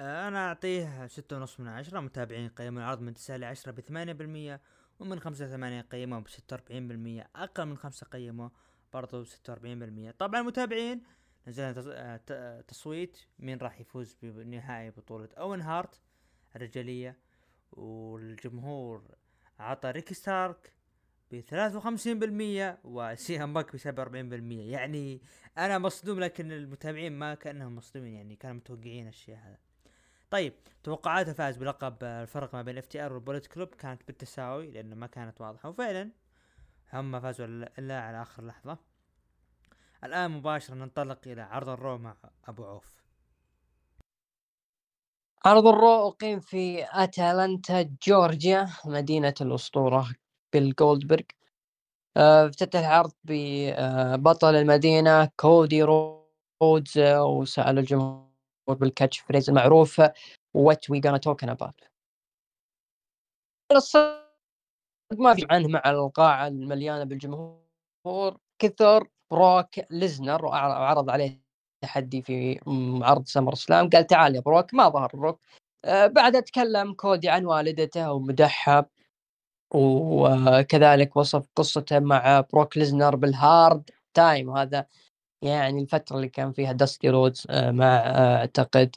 أنا أعطيه ستة ونص من عشرة. متابعين قيموا العرض من تسعة لعشرة بثمانية بالمية، ومن خمسة لثمانية قيموا بستة وأربعين بالمية، أقل من خمسة قيموا برضو بستة وأربعين بالمية. طبعا متابعين نزلنا تصويت مين راح يفوز بنهائي بطولة أون هارت الرجالية، والجمهور عطى ريكي ستارك بثلاثة وخمسين بالمية وسي أم باك بسبعة وأربعين بالمية. يعني أنا مصدوم، لكن المتابعين ما كأنهم مصدومين، يعني كانوا متوقعين الشيء هذا. طيب توقعاته فاز بلقب الفرق ما بين اف تي ار والبوليت كلوب كانت بالتساوي لأنه ما كانت واضحة، وفعلا هم فازوا إلا على آخر لحظة. الآن مباشرة ننطلق إلى عرض الرو مع أبو عوف. عرض الرو أقيم في أتلانتا جورجيا، مدينة الأسطورة بيل جولدبرغ. افتتح العرض ببطل المدينة كودي رودز، وسأل الجمهور بالكاتش فريز المعروف What we gonna talking about. ما في عنه مع القاعة المليانة بالجمهور كثر. بروك ليزنر وعرض عليه تحدي في عرض سمر سلام، قال تعال يا بروك، ما ظهر بروك. بعدها تكلم كودي عن والدته ومدحها، وكذلك وصف قصته مع بروك ليزنر بالهارد تايم، وهذا يعني الفترة اللي كان فيها داستي رودز مع أعتقد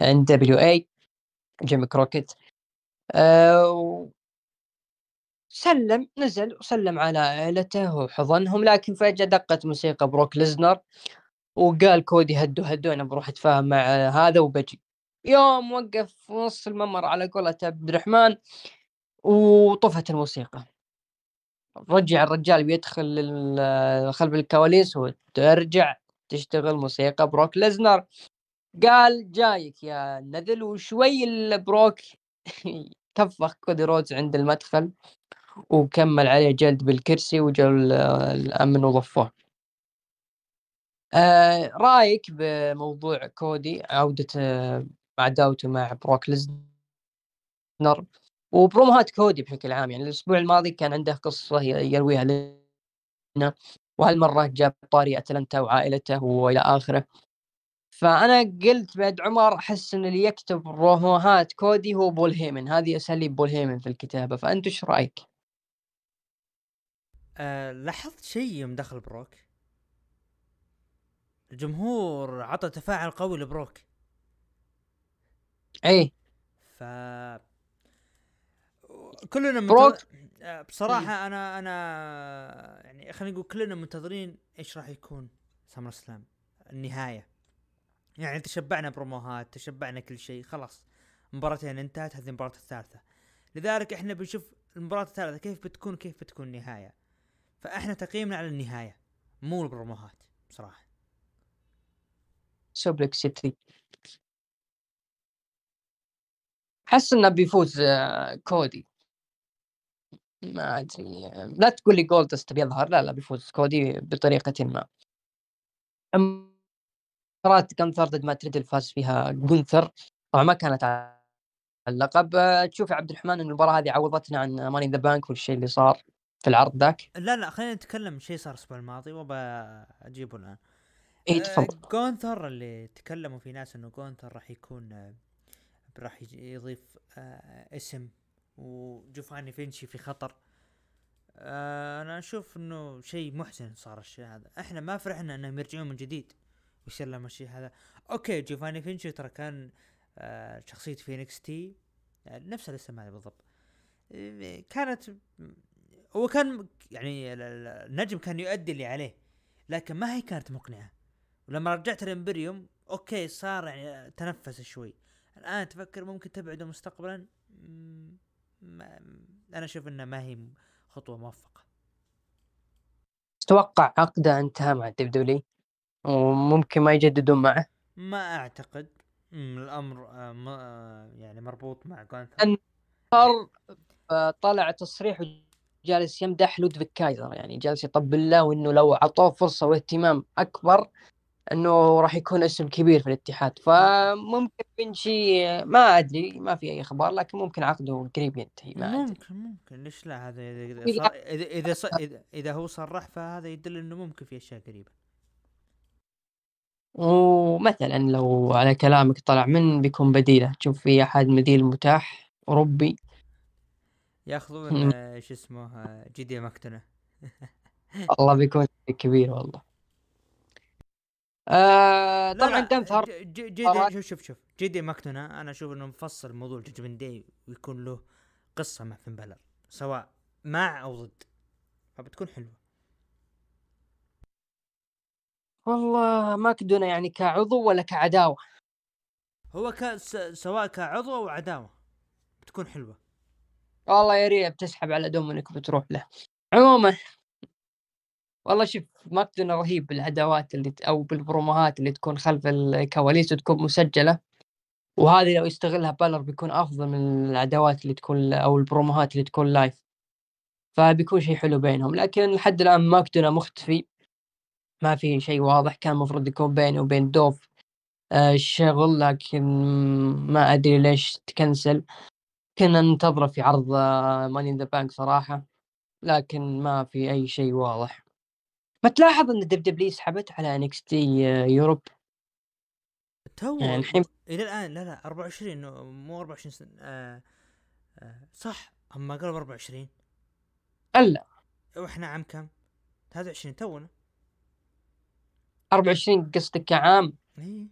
إن دبليو إيه جيمي كروكيت. سلم نزل وسلم على عائلته وحضنهم، لكن فجأة دقت موسيقى بروك ليزنر، وقال كودي هدو هدو أنا بروح أتفاهم مع هذا وبجي. يوم وقف نص الممر على قولة عبد الرحمن وطفت الموسيقى، رجع الرجال بيدخل خلف الكواليس وترجع تشتغل موسيقى بروك ليزنر. قال جايك يا نذل، وشوي البروك تفخ كودي رودز عند المدخل وكمل عليه جلد بالكرسي، وجاء الأمن وضفوه. آه رايك بموضوع كودي عودة عداوته مع بروك ليزنر وبروموهات كودي بشكل عام؟ يعني الأسبوع الماضي كان عنده قصة يرويها لنا، وهالمرة جاب طاري أتلانتا وعائلته وإلى آخره. فأنا قلت بعد عمر أحس أن اللي يكتب بروموهات كودي هو بول هيمن، هذه أساليب بول هيمن في الكتابة. فأنت إيش رأيك؟ أه لاحظت شيء يوم دخل بروك، الجمهور عطى تفاعل قوي لبروك. أي ف كلنا منتظر... بصراحة أنا أنا يعني خلينا نقول كلنا منتظرين إيش راح يكون سمر سلام النهاية. يعني تشبعنا بروموهات، تشبعنا كل شيء، خلاص مباراتين انتهت، هذه المباراة الثالثة، لذلك إحنا بنشوف المباراة الثالثة كيف بتكون، كيف بتكون النهاية. فإحنا تقييمنا على النهاية مو البروموهات بصراحة. سوبلك سيتي حس إنه بيفوز كودي، ما أدري، لا تقول لي جولدست بيظهر، لا لا بيفوز كودي بطريقة ما. مرات جنثر ضد ما تريد الفاز فيها جنثر، طبعا ما كانت على اللقب. تشوف عبد الرحمن إن المباراة هذه عوضتنا عن ماني ذا بانك والشيء اللي صار في العرض ذاك؟ لا لا خلينا نتكلم شيء صار الأسبوع الماضي وبجيبه الآن. إيه تفضل. جنثر اللي تكلموا في ناس إنه جنثر راح يكون راح يضيف آه اسم، وجوفاني فينشي في خطر. آه انا اشوف انه شيء محزن صار الشيء هذا، احنا ما فرحنا انهم يرجعون من جديد ويصير لهم الشيء هذا. اوكي جوفاني فينشي ترى كان آه شخصية فينيكس تي آه نفس الاسم هذا بالضبط، آه كانت هو كان يعني النجم كان يؤدي اللي عليه، لكن ما هي كانت مقنعة. ولما رجعت الامبريوم اوكي صار يعني تنفس شوي. الآن تفكر ممكن تبعده مستقبلا؟ ما أنا أشوف إنه ما هي خطوة موفقة. أتوقع عقده انتهى مع الدبليو دبليو إي وممكن ما يجددون معه. ما أعتقد الأمر آه ما يعني مربوط مع جونثر. طلع تصريح وجالس يمدح لودفيك كايزر، يعني جالس يطبل له، وإنه لو عطوه فرصة واهتمام أكبر انه راح يكون اسم كبير في الاتحاد، فممكن بنشي ما ادري، ما في اي اخبار، لكن ممكن عقده القريب ينتهي. ممكن ممكن ليش لا، هذا اذا اذا اذا, إذا هو صرح فهذا يدل انه ممكن في اشياء قريبه. ومثلا لو على كلامك طلع من بيكون بديله، تشوف في احد بديل متاح اوروبي ياخذون ايش اسمه جدي مكتنه الله بيكون كبير والله. آه طبعا تنثر جدي، شوف شوف جدي مكتونة، انا اشوف انه مفصل موضوع جدمن داي ويكون له قصه مع فين بالر سواء مع او ضد، فبتكون حلوه والله. مكتونة يعني كعضو ولا كعداوه؟ هو ك سواء كعضو او عداوه بتكون حلوه والله. يا ريت بتسحب على دومينيك بتروح له. عموما والله شوف مكتونة رهيب بالعداوات اللي أو بالبروموهات اللي تكون خلف الكواليس وتكون مسجلة، وهذه لو يستغلها بالر بيكون أفضل من العداوات اللي تكون أو البروموهات اللي تكون لايف، فبيكون شيء حلو بينهم. لكن لحد الآن مكتونة مختفي، ما في شيء واضح، كان مفروض يكون بينه وبين دوف الشغل، لكن ما أدري ليش تكنسل. كنا ننتظر في عرض Money in the Bank صراحة، لكن ما في أي شيء واضح. ما تلاحظ ان الدب دبليو سحبت على إن إكس تي يوروب تو يعني الحين الى الان؟ لا لا أربعة وعشرين مو أربعة وعشرين سنة. آه آه صح، هم قالوا أربعة وعشرين. لا واحنا عام كم؟ ثلاثة وعشرين تونا. أربعة وعشرين قصدك عام؟ اي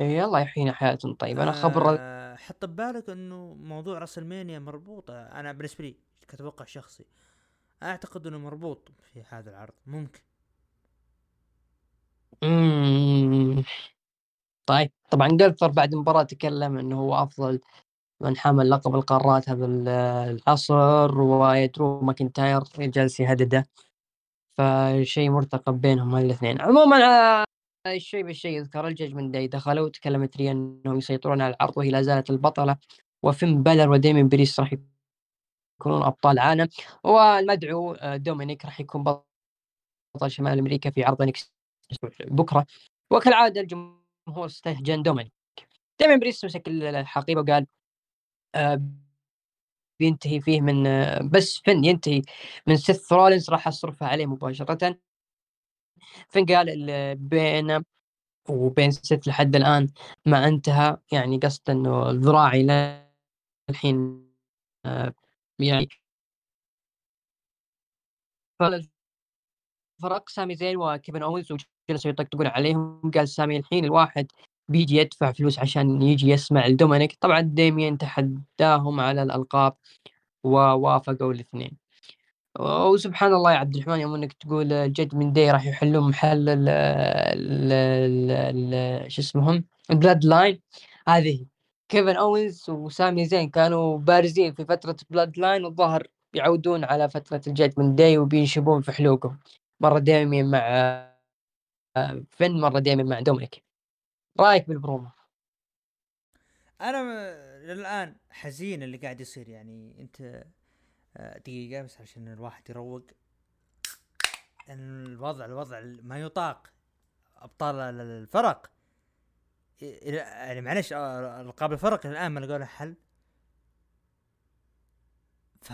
يلا يحين حياتنا. طيب انا خبر آه حط ببالك انه موضوع راس المانيا مربوطه، انا بالنسبه لي كتوقع شخصي اعتقد انه مربوط في هذا العرض. ممكن امم طيب طبعا قلتر بعد المباراه تكلم انه هو افضل من حمل لقب القارات هذا العصر، ويدرو ماكنتاير جالس يهدده، فشيء مرتقب بينهم الاثنين. عموما الشيء بالشيء ذكر الججمنت داي، دخلوا وتكلمت ريا انهم يسيطرون على العرض وهي لا زالت البطله، وفين بالر وديمين بريس راح يكونون أبطال عالم، والمدعو دومينيك راح يكون بطل شمال أمريكا في عرض نكس بكرة. وكالعادة الجمهور استهجن دومينيك. دومين بريس مسك الحقيبة وقال آه بينتهي فيه من آه بس فن ينتهي من سيث رولينز راح أصرفها عليه مباشرة. فين قال بين وبين سيث لحد الآن ما انتهى، يعني قصد أنه ذراعي للحين آه يعني فرق سامي زين وكيفن أوينز وجلسوا يطقطقون عليهم. قال سامي الحين الواحد بيجي يدفع فلوس عشان يجي يسمع لدومينيك. طبعا ديميان تحداهم على الألقاب ووافقوا الاثنين. وسبحان الله يا عبد الرحمن يوم انك تقول جد من دي راح يحلون محل ال ال شو اسمهم البلاد لاين، هذه كيفن أوينز وسامي زين كانوا بارزين في فترة بلاد لاين، والظهر بيعودون على فترة الجادمن داي وبينشبون في حلوقهم، مرة دايمين مع فين، مرة دايمين مع دومينيك. رأيك بالبرومو؟ أنا الآن حزين اللي قاعد يصير، يعني أنت دقيقة بس عشان الواحد يروق. الوضع الوضع ما يطاق، أبطال الفرق يعني معلش القاب الفرق الآن ما لقوا له حل، ف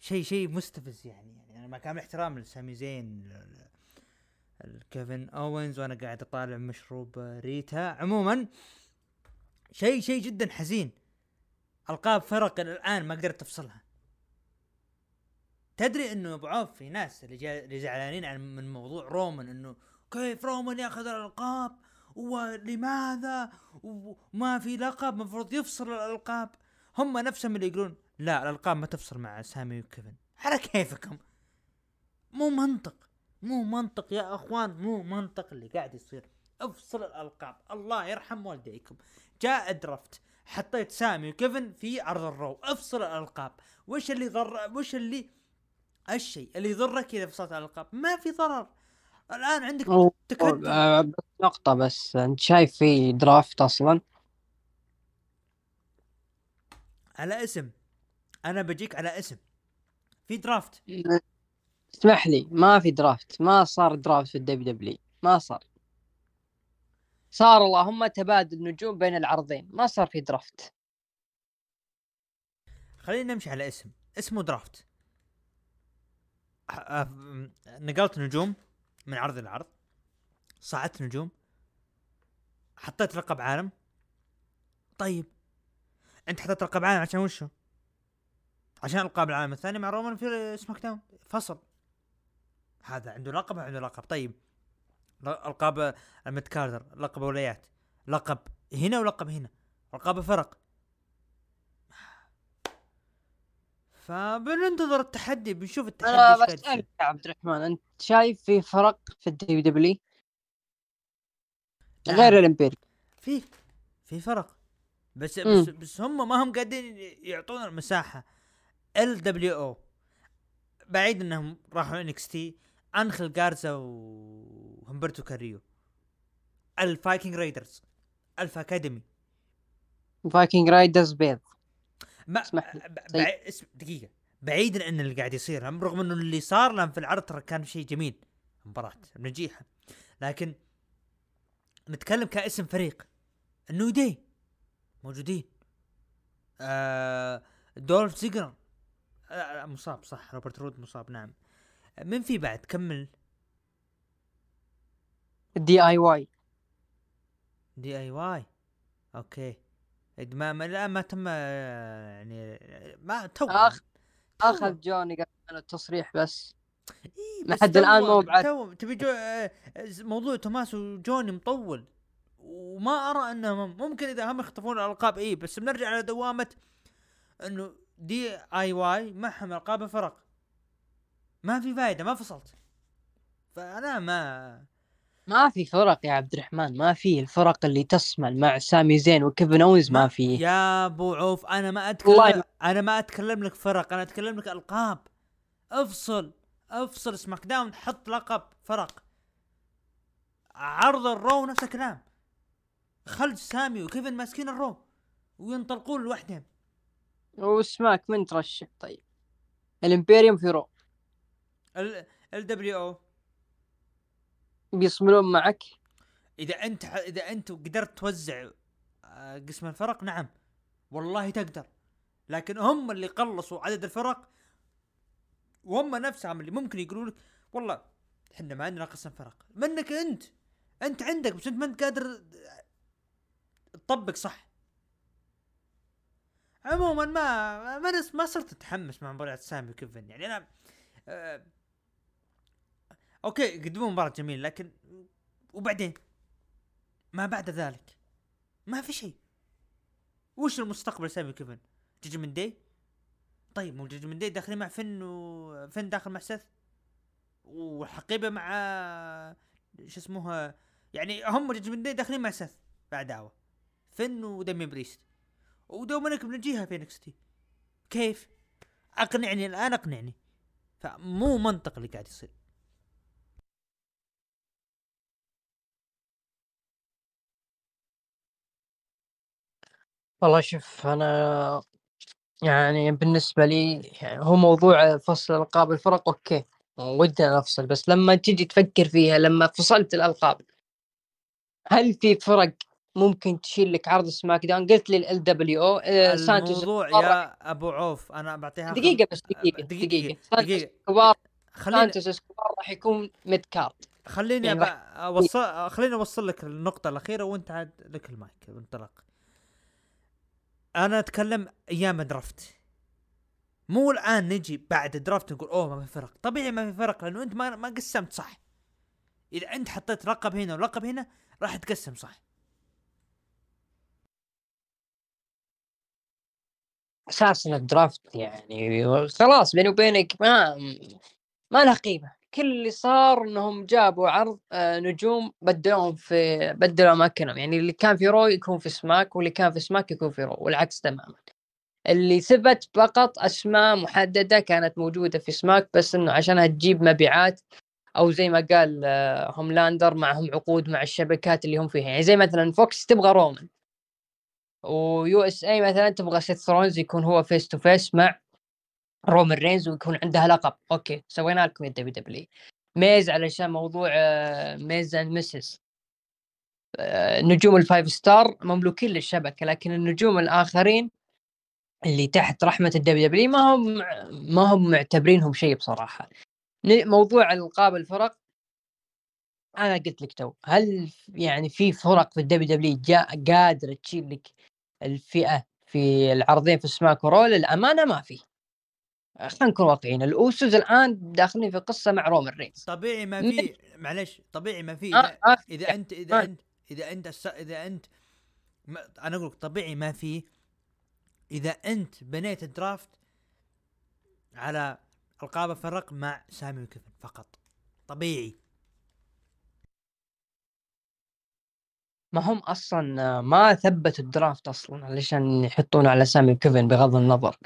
شيء شيء مستفز يعني. يعني أنا ما كامل احترام لسامي زين الكيفن أوينز، وأنا قاعد أطالع مشروب ريتا. عموما شيء شيء جدا حزين، القاب فرق الآن ما قدرت تفصلها. تدري إنه أبو عوف في ناس اللي زعلانين عن من موضوع رومان، إنه كيف رومان ياخذ الألقاب ولماذا وما في لقب، مفروض يفصل الألقاب. هم نفسهم اللي يقولون لا الألقاب ما تفصل مع سامي وكيفن، على كيفكم. مو منطق مو منطق يا أخوان، مو منطق اللي قاعد يصير. افصل الألقاب، الله يرحم والديكم. جاء درفت حطيت سامي وكيفن في عرض الرو، افصل الألقاب. وش اللي ضر، وش اللي الشيء اللي يضرك إذا فصلت الألقاب؟ ما في ضرر. الآن عندك تكتب نقطة بس، أنت شايف في درافت أصلا على اسم، أنا بجيك على اسم في درافت. اسمح لي ما في درافت، ما صار درافت في الدبليو دبليو، ما صار صار اللهم تبادل نجوم بين العرضين، ما صار في درافت. خلينا نمشي على اسم اسمه درافت. نقلت نجوم من عرض لعرض، صعدت نجوم، حطيت لقب عالم. طيب انت حطيت لقب عالم عشان وشو؟ عشان لقب العالم الثاني مع رومان في سماك داون، فصل. هذا عنده لقب، عنده لقب. طيب القاب المتكاردر، لقب ولايات، لقب هنا ولقب هنا، لقب فرق. فبننتظر التحدي، بنشوف التحدي. انا بسألك يا عبد الرحمن، انت شايف في فرق في الدبليو دبليو غير الامبير؟ في في فرق بس بس, بس هم ما هم قاعدين يعطون المساحه. ال دبليو او بعيد انهم راحوا انكس تي، انخل غارزا وهمبرتو كاريو، الفايكنج رايدرز، الفا اكاديمي، فايكنج رايدرز بيض. ما بع... اسم... دقيقه، بعيدا ان اللي قاعد يصير، رغم انه اللي صار لهم في العرض كان شيء جميل، مباراه نجيحه، لكن نتكلم كاسم فريق. النو داي موجودين، آه... دولف زيجلر آه... مصاب صح، روبرت رود مصاب نعم. من في بعد كمل دي اي واي دي اي واي اوكي ادمام. لا ما تم يعني، ما تو أخ... اخذ جوني قال التصريح بس لحد الان مو بعد تو... تبي جو... موضوع توماس وجوني مطول، وما ارى انه ممكن اذا هم يخطفون الالقاب ايه، بس بنرجع على دوامه انه دي اي واي معهم القاب فرق، ما في فايده، ما فصلت. فانا ما ما في فرق يا عبد الرحمن، ما في الفرق اللي تصمل مع سامي زين وكيفن أوينز، ما في يا ابو عوف. انا ما اتكلم، انا ما اتكلم لك فرق، انا اتكلم لك القاب. افصل افصل سماك داون، حط لقب فرق. عرض الرو نفس الكلام، خلج سامي وكيفن ماسكين الرو وينطلقون لوحدهم. وسماك من ترشح؟ طيب الامبيريوم في رو، ال ال دبليو او بيصملون معك اذا انت ح... اذا انت قدرت توزع قسم الفرق. نعم والله تقدر، لكن هم اللي قلصوا عدد الفرق، وهم نفسهم اللي ممكن يقولوا لك والله احنا ما عندنا قسم فرق منك انت، انت عندك بس انت ما انت قادر تطبق صح. عموما ما ما نس... ما صرت اتحمس مع مباراه سامي وكيفن، يعني انا أه... اوكي قدموا مباراة جميل، لكن وبعدين ما بعد ذلك ما في شيء. وش المستقبل سامي كيفن؟ جيجي من دي؟ طيب مو جيجي من دي داخلين مع فن، وفن داخل مع سيث، والحقيبة مع شو اسمه، يعني هم جيجي من دي داخلين مع سيث بعداوة، فن ودمي بريست ودومينيك بنجيها في إن إكس تي. كيف؟ اقنعني الان، اقنعني. فمو منطق اللي قاعد يصير. والله شوف، انا يعني بالنسبه لي يعني هو موضوع فصل الالقاب الفرق اوكي، ودنا نفصل، بس لما تجي تفكر فيها، لما فصلت الالقاب هل في فرق ممكن تشيل لك عرض سماك داون؟ قلت لي ال دبليو او الموضوع يا كبارك. ابو عوف انا بعطيها دقيقه بس دقيقه دقيقه, دقيقة. دقيقة. كبار سانتوس كبار راح يكون ميد كارد. خليني يعني اوصل خليني اوصل لك النقطه الاخيره وانت عاد لك المايك وانطلق. انا اتكلم ايام درافت، مو الان نجي بعد درافت نقول اوه ما في فرق. طبيعي ما في فرق، لانه انت ما ما قسمت صح. اذا انت حطيت لقب هنا ولقب هنا راح تقسم صح. اساسا الدرافت يعني خلاص بيني وبينك ما ما له قيمه. كل اللي صار انهم جابوا عرض نجوم بدلوهم في بدلوا اماكنهم، يعني اللي كان في رو يكون في سماك، واللي كان في سماك يكون في رو، والعكس تماما. اللي ثبت فقط اسماء محدده كانت موجوده في سماك، بس انه عشانها تجيب مبيعات، او زي ما قال هوملاندر معهم عقود مع الشبكات اللي هم فيها، يعني زي مثلا فوكس تبغى رومان، ويو اس اي مثلا تبغى سيث رونز يكون هو فيس تو فيس مع رومن رينز ويكون عندها لقب. اوكي سوينا لكم الدبليو دبليو ميز علشان موضوع ميز اند مسز. نجوم الفايف ستار مملوكين للشبكه، لكن النجوم الاخرين اللي تحت رحمه الدبليو دبليو ما هم ما هم معتبرينهم شيء بصراحه. موضوع القاب الفرق انا قلت لك تو، هل يعني في فرق في الدبليو دبليو قادره تشيل لك الفئه في العرضين في سماك ورو؟ للامانه ما في، خلينا نكون واقعيين. الاوسوس الان داخلين في قصه مع رومن رينز، طبيعي ما في، معلش طبيعي ما في. آه آه اذا انت اذا آه انت اذا انت اذا انت انا اقول لك طبيعي ما في. اذا انت بنيت الدرافت على القاب فرق مع سامي وكيفن فقط، طبيعي. ما هم اصلا ما ثبت الدرافت اصلا علشان يحطون على سامي وكيفن بغض النظر،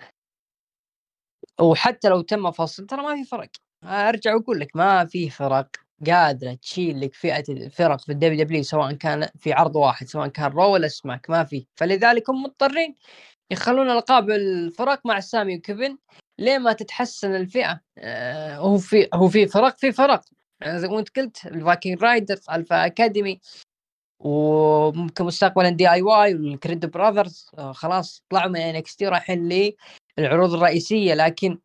وحتى لو تم فصل ترى ما في فرق. ارجع واقول لك ما في فرق قادره تشيل لك فئه الفرق في الدبليو دبليو سواء كان في عرض واحد، سواء كان رو ولا سماك، ما في. فلذلك هم مضطرين يخلون القاب الفرق مع سامي وكيفن ليه ما تتحسن الفئه. آه هو في هو في فرق في فرق زي ما انت قلت، الفايكنج رايدرز، الفا اكاديمي، وممكن مستقبلا دي اي واي والكريد براذرز. آه خلاص طلعوا من ان اكس تي رايحين لي العروض الرئيسية، لكن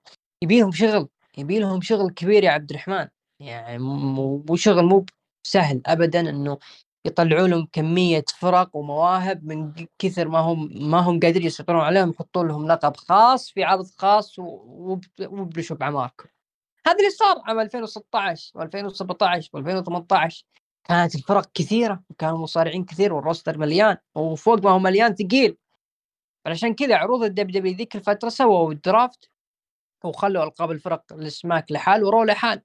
يبيهم شغل، يبيلهم شغل كبير يا عبد الرحمن. يعني مو شغل مو سهل أبدا إنه يطلعوا لهم كمية فرق ومواهب من كثر ما هم ما هم قادرين يسيطرون عليهم، يحطون لهم لقب خاص في عرض خاص وبلشوا بعماركم. هذا اللي صار عام ألفين وستة عشر وألفين وسبعة عشر وألفين وثمانية عشر، كانت الفرق كثيرة وكانوا مصارعين كثير والروستر مليان، وفوق ما هو مليان ثقيل. علشان كذا عروض الدبليو دبليو ذيك الفترة سووا الدرافت وخلوا ألقاب الفرق للسماك لحال ورو لحال،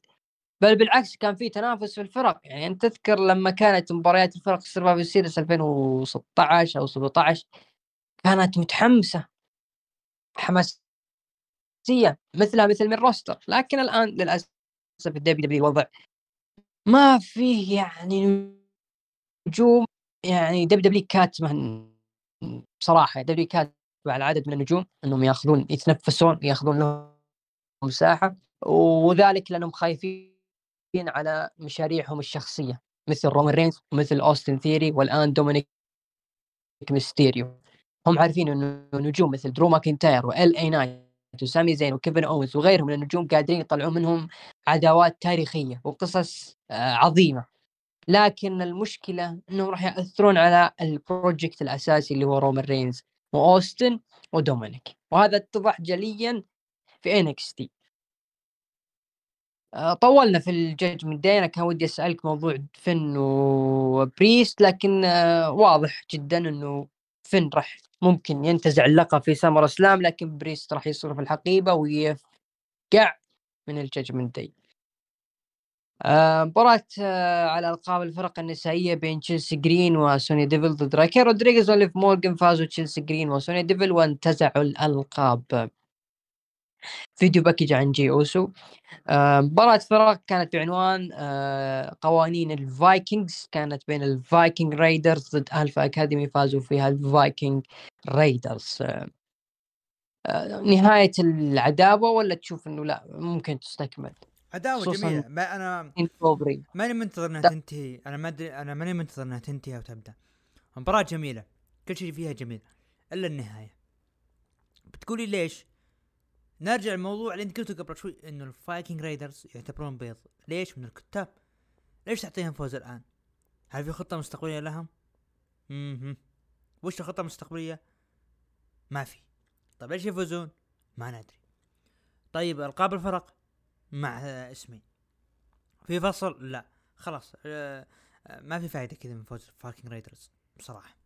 بل بالعكس كان في تنافس في الفرق. يعني أنت تذكر لما كانت مباريات الفرق السيرفايفر سيريس ألفين وستة عشر أو سبعة عشر كانت متحمسة حماسية مثلها مثل من روستر، لكن الآن للأسف الدبليو دبليو وضع ما فيه يعني نجوم، يعني دبليو دبليو كاتمة بصراحة. دبليو كاتب على عدد من النجوم أنهم يأخذون يتنفسون يأخذون لهم مساحة، وذلك لأنهم خايفين على مشاريعهم الشخصية مثل رومان رينز ومثل أوستن ثيري والآن دومينيك ميستيريو. هم عارفين أنه نجوم مثل درو ماكنتاير وإل إي نايت وسامي زين وكيفن أوينز وغيرهم من النجوم قادرين يطلعون منهم عداوات تاريخية وقصص عظيمة، لكن المشكلة أنهم راح يأثرون على البروجكت الأساسي اللي هو رومان رينز وأوستن ودومينيك، وهذا اتضح جليا في إن إكس تي. طولنا في الجج من داي. أنا كان ودي أسألك موضوع فن وبريست، لكن واضح جدا أنه فن راح ممكن ينتزع اللقب في سامر اسلام، لكن بريست راح يصرف الحقيبة ويفقع من الجج من داي. مباراة آه على ألقاب الفرق النسائية بين تشيلسي جرين وسوني ديفل ضد راكي رودريغيز وليف مورغان. فازوا تشيلسي جرين وسوني ديفل وانتزعوا الألقاب. فيديو باكج عن جي أوسو. مباراة آه فرق كانت بعنوان آه قوانين الفايكنجز، كانت بين الفايكنج رايدرز ضد ألفا أكاديمي، فازوا فيها الفايكنج رايدرز. آه آه نهاية العداوة ولا تشوف أنه لا ممكن تستكمل؟ عداوة جميلة. ما أنا ماني منتظر أنها تنتهي، أنا ما أدري، أنا ماني منتظر أنها تنتهي أو تبدأ. مباراة جميلة، كل شيء فيها جميل إلا النهاية. بتقولي ليش؟ نرجع الموضوع اللي أنت قلته قبل شوي إنه الفايكنج رايدرز يعتبرون بيض، ليش؟ من الكتاب. ليش تعطيهم فوز الآن؟ هل في خطة مستقبلية لهم؟ أمم وش الخطة المستقبلية؟ ما في. طيب ليش يفوزون؟ ما ندري. طيب ألقاب الفرق مع اسمي في فصل، لا خلاص ما في فايدة كذا من فوز فايكنج رايدرز بصراحة.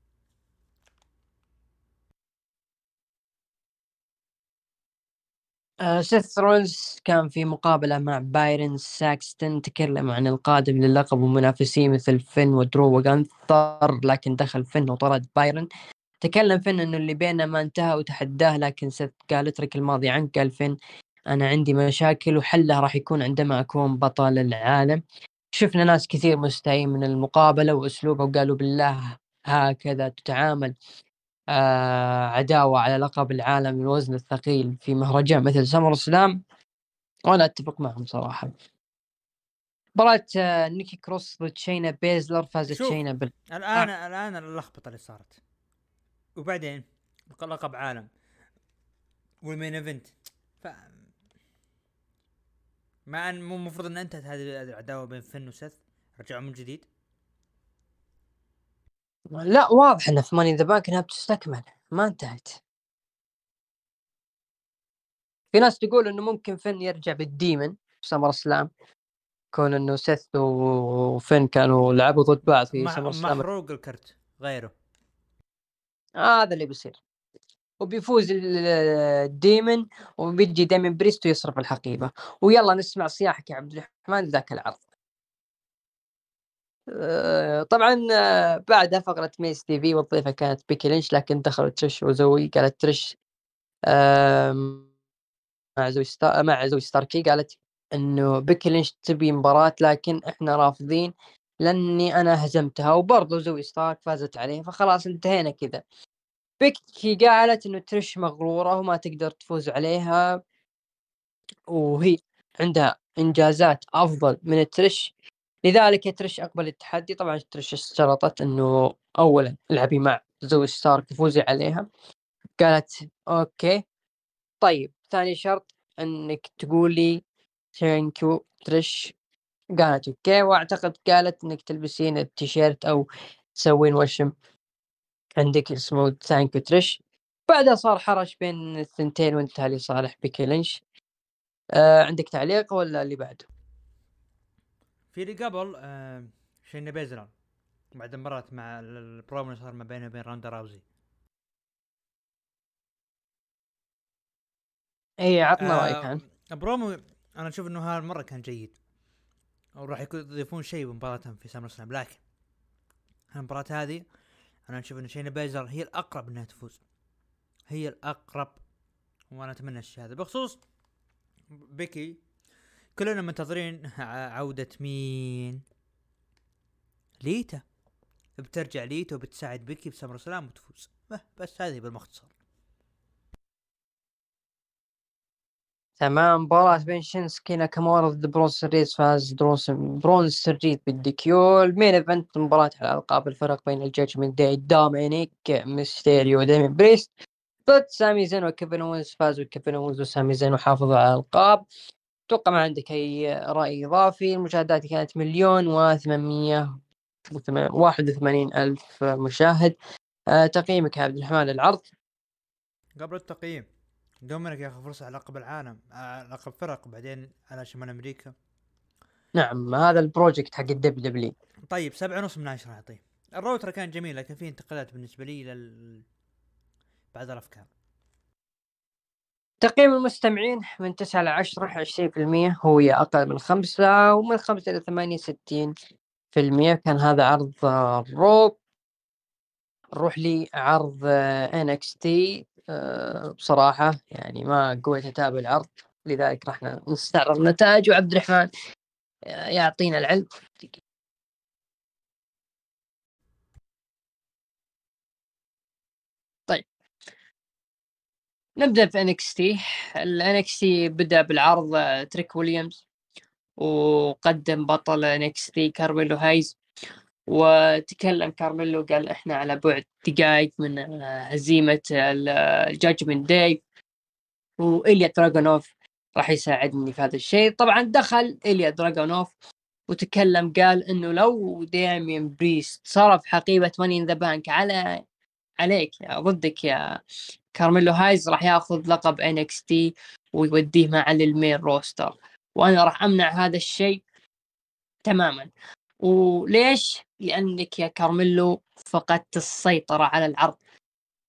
آه سيث رولز كان في مقابلة مع بايرن ساكستن، تكلم عن القادم للقب ومنافسين مثل فين ودرو وغانثر، لكن دخل فين وطرد بايرن. تكلم فين إنه اللي بيننا ما انتهى وتحداه، لكن سيث قال اترك الماضي عنك. قال فين أنا عندي مشاكل وحلها راح يكون عندما أكون بطل العالم. شفنا ناس كثير مستائين من المقابلة وأسلوبه وقالوا بالله هكذا تتعامل عداوة على لقب العالم الوزن الثقيل في مهرجان مثل سمر السلام، وأنا أتفق معهم صراحة. مباراة نيكي كروس ضد شينا بيزلر، فازت شينا بال... الآن آه. الآن اللخبطة اللي صارت، وبعدين لقب عالم والمين ايفنت، ف مع أن مو المفروض أن انتهت هذه العداوة بين فن وسيث، رجعوا من جديد. لا واضح أن في ماني ذا بانك أنها بتستكمل، ما انتهت. في ناس تقول أنه ممكن فن يرجع بالديمن في سمر السلام، كون أنه سيث وفن كانوا لعبوا ضد بعض في سمر السلام، محروق الكرت غيره، هذا آه اللي بيصير، وبيفوز الديمن وبيجي دايمن بريستو يصرف الحقيبة، ويلا نسمع صياحك يا عبد الرحمن ذاك العرض. طبعا بعدها فقرة ميس تي في والضيفة كانت بيكي لينش، لكن دخلت تريش وزوي، قالت تريش مع زوي ستا... مع زوي ستاركي، قالت انه بيكي لينش تبي مباراة لكن احنا رافضين لاني انا هزمتها، وبرضه زوي ستارك فازت عليه، فخلاص انتهينا كذا. بيكي قالت انه تريش مغرورة وما تقدر تفوز عليها، وهي عندها انجازات افضل من تريش، لذلك تريش أقبل التحدي. طبعا تريش اشترطت أنه أولا لعبي مع زوي ستارك فوزي عليها، قالت أوكي طيب، ثاني شرط أنك تقولي ثانكيو تريش، قالت أوكي، وأعتقد قالت أنك تلبسين التيشيرت أو تسوين وشم عندك اسمه ثانكيو تريش. بعدها صار حرج بين الثنتين وانتهى لصالح بيكي لينش. آه عندك تعليق ولا اللي بعده؟ في اللي قبل آه شينا بيزلر بعد مرات مع البرومو صار ما بينه وبين راندا راوزي، اي عطنا آه رايك عن البرومو. انا اشوف انه هالمره كان جيد، او راح يضيفون شيء بمباراتهم في سامر سلام، لكن هالمباراه هذه انا اشوف ان شينا بيزلر هي الاقرب انها تفوز، هي الاقرب، وانا اتمنى الشيء هذا. بخصوص بيكي، كلنا منتظرين عودة مين؟ ليتا، بترجع ليتا وبتساعد بيكي بسمر سلام وتفوز، بس هذه بالمختصر. تمام. مباراة بين شينسكي ناكامورا ضد برون سريت، فاز برون سريت بالديكيو. المين ايفنت مباراة على ألقاب الفرق بين الجاجمنت داي، دومينيك ميستيريو وديمين بريست ضد سامي زين وكيفن أوينز، فازوا كيفن أوينز وسامي زين وحافظوا على الألقاب. توقع ما عندك أي رأي إضافي. المشاهدات كانت مليون وثمانمية واحد وثمانين ألف مشاهد. أه تقييمك يا عبد الرحمن للعرض؟ قبل التقييم، دومينيك ياخذ فرصة على لقب العالم، على لقب فرق، بعدين على شمال أمريكا. نعم، هذا البروجكت حق الدبليو دبليو. طيب سبعة ونص من عشرة أعطيه. الروتر كان جميل، لكن فيه انتقالات بالنسبة لي لل بعض الأفكار. تقييم المستمعين من تسعة إلى عشرة عشرين بالمية، هو أقل من خمسة، ومن خمسة إلى ثمانية ستين في المية. كان هذا عرض رو. نروح لي عرض إن إكس تي. أه بصراحة يعني ما قويت أتابع العرض، لذلك راح نستعرض نتائج، وعبد الرحمن يعطينا العلم. نبدأ في إن إكس تي. ال إن إكس تي بدأ بالعرض تريك ويليامز، وقدم بطل إن إكس تي كارميلو هايز، وتكلم كارميلو قال إحنا على بعد دقائق من هزيمة الجاجمنت داي، وإليا دراغونوف راح يساعدني في هذا الشيء. طبعا دخل إليا دراغونوف وتكلم، قال إنه لو دامين بريست صرف حقيبة ماني إن ذا بانك على عليك ضدك يا كارميلو هايز، راح ياخذ لقب إن إكس تي ويوديه مع للمين روستر، وانا راح امنع هذا الشيء تماما. وليش؟ لانك يا كارميلو فقدت السيطره على العرض.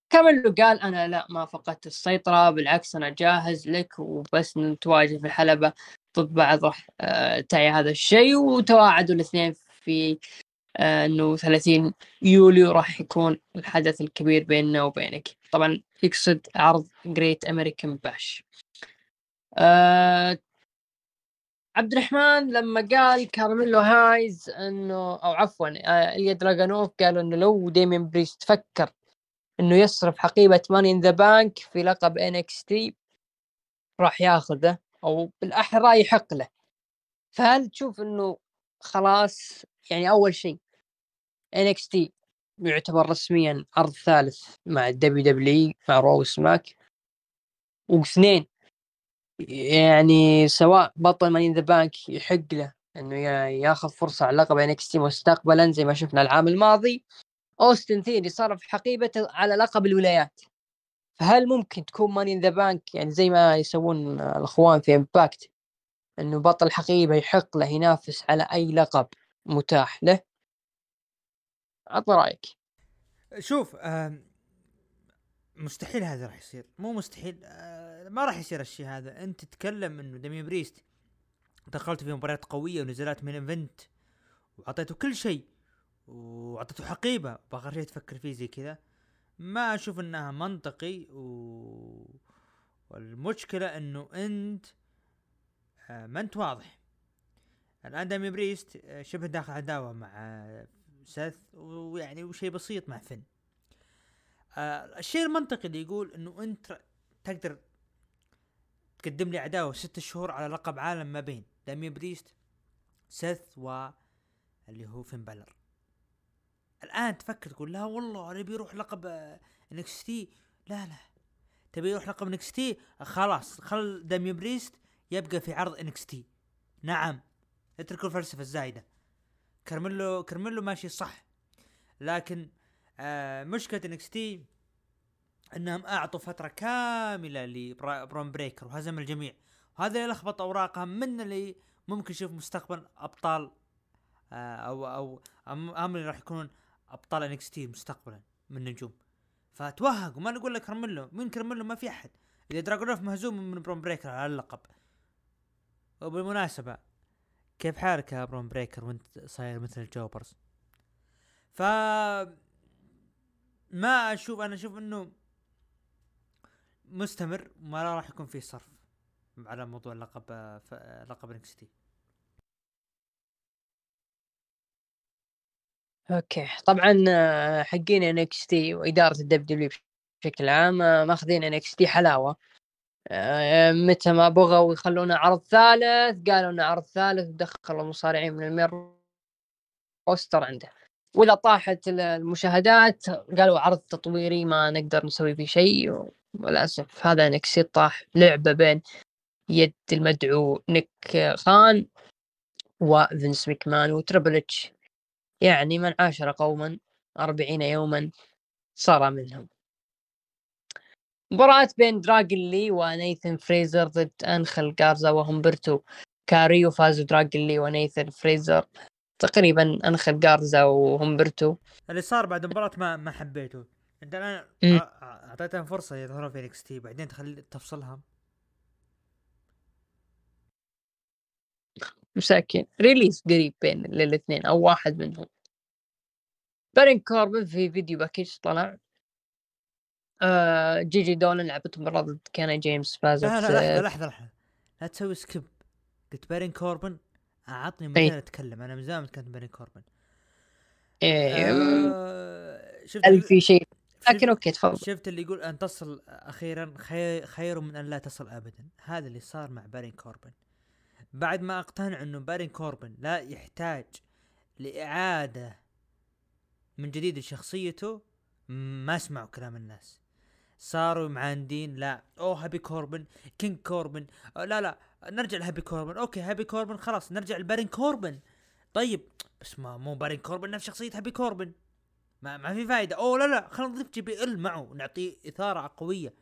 كارميلو قال انا لا، ما فقدت السيطره، بالعكس انا جاهز لك، وبس نتواجه في الحلبه ضد بعض راح تعي هذا الشيء. وتواعدوا الاثنين في انه ثلاثين يوليو راح يكون الحدث الكبير بيننا وبينك. طبعا يقصد عرض جريت امريكان باش. أه عبد الرحمن لما قال كارميلو هايز انه او عفوا إليا دراغونوف قالوا انه لو ديمين بريست فكر انه يصرف حقيبة ماني ان ذا بانك في لقب إن إكس تي راح ياخذه او بالاحرى يحق له. فهل تشوف انه خلاص يعني اول شيء إن إكس تي يعتبر رسميا عرض ثالث مع الدبليو دبليو مع رو وسماك، واثنين يعني سواء بطل ماني ان ذا بانك يحق له انه ياخذ فرصة على لقب إن إكس تي مستقبلا زي ما شفنا العام الماضي أوستن ثيري صرف حقيبته على لقب الولايات. فهل ممكن تكون ماني إن ذا بانك يعني زي ما يسوون الأخوان في إمباكت أنه بطل حقيبة يحق له ينافس على أي لقب متاح له؟ أعطي رأيك. شوف مستحيل هذا راح يصير، مو مستحيل ما راح يصير الشيء هذا. أنت تتكلم أنه داميان بريست دخلت في مباريات قوية ونزلات من إنفنت وعطيته كل شيء وعطته حقيبة بغير تفكر فيه زي كذا، ما أشوف أنها منطقي. و... والمشكلة أنه أنت آه ما أنت واضح الآن. دامي بريست آه شبه داخل عداوة مع آه سيث ويعني وشي بسيط مع فن. آه الشيء المنطقي اللي يقول أنه أنت تقدر تقدم لي عداوة ست شهور على لقب عالم ما بين دامي بريست سيث واللي هو فين بالر. الآن تفكر تقول لا والله أنا بيروح لقب إن إكس تي، لا لا تبي يروح لقب إن إكس تي خلاص خل داميان بريست يبقى في عرض إن إكس تي. نعم اتركوا الفلسفة الزايدة، كرملو كرملو ماشي صح، لكن آه مشكلة إن إكس تي أنهم أعطوا فترة كاملة لبرون بريكر وهزم الجميع، وهذا اللي لخبط أوراقهم من اللي ممكن يشوف مستقبل أبطال آه أو أو أم اللي راح يكونون ابطال إن إكس تي مستقبلا من نجوم. فتوهق وما نقول لك كرملو مين كرملو ما في احد. اذا دراغونوف مهزوم من برون بريكر على اللقب. وبالمناسبه كيف حالك يا برون بريكر وانت صاير مثل الجوبرز؟ ف ما اشوف انا اشوف انه مستمر ما راح يكون فيه صرف على موضوع اللقب ف... لقب إن إكس تي. اوكي طبعا حقين إن إكس تي واداره الدبليو بشكل عام ماخذين إن إكس تي حلاوه، متى ما بغوا يخلونا عرض ثالث قالوا لنا عرض ثالث ودخلوا مصارعين من المير روستر عنده، واذا طاحت المشاهدات قالوا عرض تطويري ما نقدر نسوي فيه شيء. وللاسف هذا إن إكس تي طاح لعبه بين يد المدعو نيك خان وفينس ماكمان وتريبل اتش، يعني من عاشر قوما أربعين يوما صار منهم. مباراة بين دراغون لي ونايثن فريزر ضد أنخل غارزا وهمبرتو كاريو، فازوا دراغون لي ونايثن فريزر. تقريبا أنخل غارزا وهمبرتو اللي صار بعد مباراة ما ما حبيته انت الان اعطيتهم فرصة يظهروا في إن إكس تي بعدين تخلي تفصلهم مساكين. ريليس قريب بين الاثنين او واحد منهم. بارين كوربن في فيديو باكيج طلع آه جي جي دولن لعبتهم مرة ضد كانا جيمس فازت. لا لا لحظة لحظة لا تسوي سكيب. قلت بارين كوربن اعطني مجال اتكلم، انا مزامن كنت بارين كوربن ايه آه شفت هل في شيء لكن اوكي تفضل. شفت اللي يقول ان تصل اخيرا خير من ان لا تصل ابدا. هذا اللي صار مع بارين كوربن بعد ما اقتنع انه بارين كوربن لا يحتاج لإعادة من جديد لشخصيته، ما سمعوا كلام الناس صاروا معاندين لا اوه هابي كوربن كينج كوربن لا لا نرجع لهابي كوربن اوكي هابي كوربن خلاص نرجع لبارين كوربن طيب بس ما مو بارين كوربن نفس شخصية هابي كوربن ما ما في فايدة اوه لا لا خلينا نضيف جي بي ال معه نعطيه إثارة قوية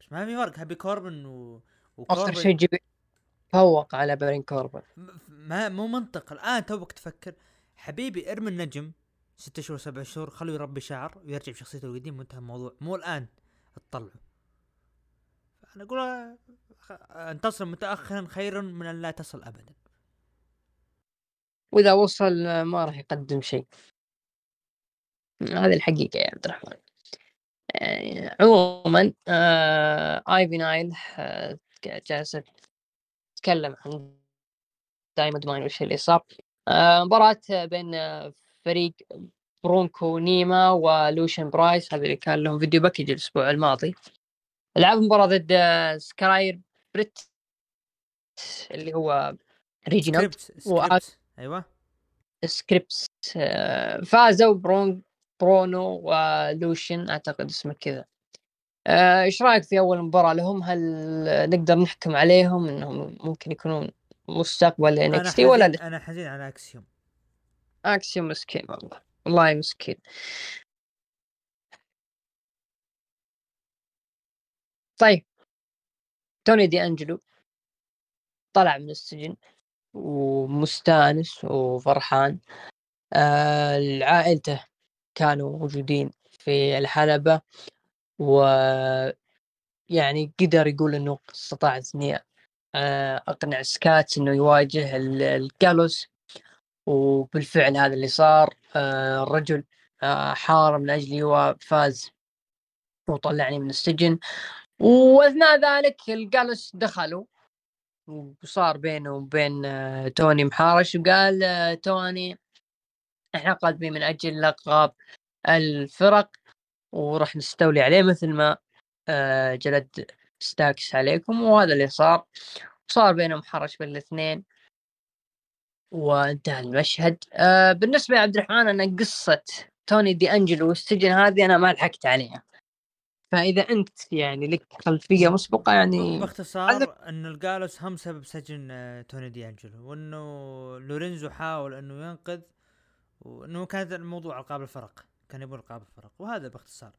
بس ما في فرق. هابي كوربن و... وكوربن فوق على بارين كوربن ما مو منطق. الآن توك تفكر حبيبي ارمي النجم ستة شهور سبع شهور خلوه يربي شعر ويرجع بشخصيته القديمة وانتهى الموضوع، مو الآن تطلعه. أنا أقول أن تصل متأخرا خير من أن لا تصل أبدا، وإذا وصل ما راح يقدم شيء، هذه الحقيقة يا عبد الرحمن. عموما آه آيفي نايل آه جالسة تكلم عن دايموند ماين وش اللي صار. مباراة بين فريق برونكو نيما ولوشن برايس، هذا اللي كان لهم فيديو باكج الأسبوع الماضي. لعب مباراة ضد سكراير بريت اللي هو ريجينال وآس أيوة سكريبس. فازوا برون برونو ولوشن، أعتقد اسمه كذا. إيش رأيك في أول مباراة لهم؟ هل نقدر نحكم عليهم إنهم ممكن يكونون مستقبل إن إكس تي ولا لا؟ أنا حزين على أكسيوم. أكسيوم مسكين والله، والله مسكين. طيب توني دي أنجلو طلع من السجن ومستانس وفرحان. آه عائلته كانوا موجودين في الحلبة، ويعني قدر يقول إنه استطاع ثنية آه أقنع سكات إنه يواجه الجالوس، وبالفعل هذا اللي صار. آه الرجل آه حارب لأجلي وفاز وطلعني من السجن، وأثناء ذلك الجالوس دخلوا وصار بينه وبين آه توني محارش، وقال آه توني احنا قادمين من أجل لقب الفرق ورح نستولي عليه مثل ما آه جلد ستاكس عليكم، وهذا اللي صار. صار بينهم حرش بين الاثنين وانتهى المشهد. آه بالنسبة لعبد الرحمن، أنا قصة توني دي أنجلو والسجن هذه أنا ما لحقت عليها، فإذا أنت يعني لك خلفية مسبقة يعني باختصار أن الجالوس هم سبب سجن توني دي أنجلو، وأنه لورينزو حاول أنه ينقذ، وأنه كانت الموضوع ألقاب الفرق، كان يبون ألقاب الفرق، وهذا باختصار.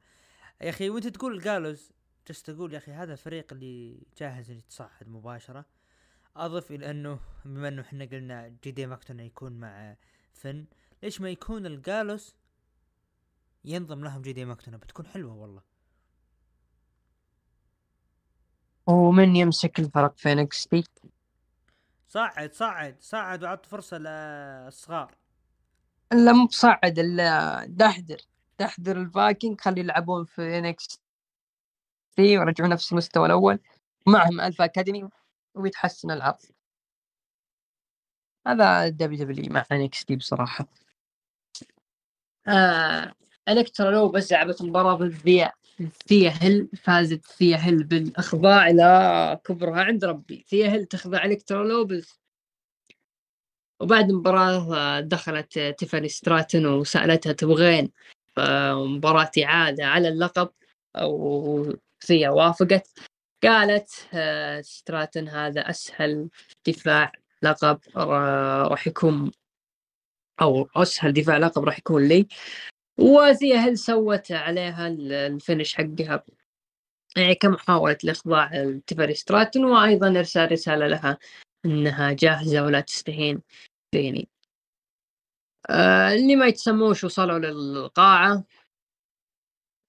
يا أخي وأنت تقول الجالوس جست أقول يا أخي هذا الفريق اللي جاهز يتصعد مباشرة. أضف إلى أنه بما أنه إحنا قلنا جدي ماكتون يكون مع فن، ليش ما يكون الجالوس ينضم لهم جدي ماكتون؟ بتكون حلوة والله. ومن يمسك الفرق في إن إكس تي؟ صعد صعد صعد وعطت فرصة للصغار. لا مو بصعد، لا دحدر دحدر الفايكنج، خلي يلعبون في إن إكس تي ورجعوا نفس المستوى الأول، معهم ألفا أكاديمي ويتحسن العرض. هذا دبليو دبليو إي مع إن إكس تي بصراحة. آه الكترالو بس لعبت مباراة بالذية ثيا هيل، فازت ثيا هيل بالإخضاع إلى كبرها عند ربي. ثيا هيل تخضع الكترالو بس. وبعد مباراة دخلت تيفاني ستراتون وسألتها تبغين مباراة عادة على اللقب، وثيا وافقت. قالت ستراتون هذا أسهل دفاع لقب راح يكون، أو أسهل دفاع لقب راح يكون لي. وثيا هل سوت عليها الفينش حقها كمحاولة لإخضاع تيفاني ستراتون، وأيضا إرسال رسالة لها إنها جاهزة ولا تستهين فيني. آه اللي ما يتسموش وصلوا للقاعة.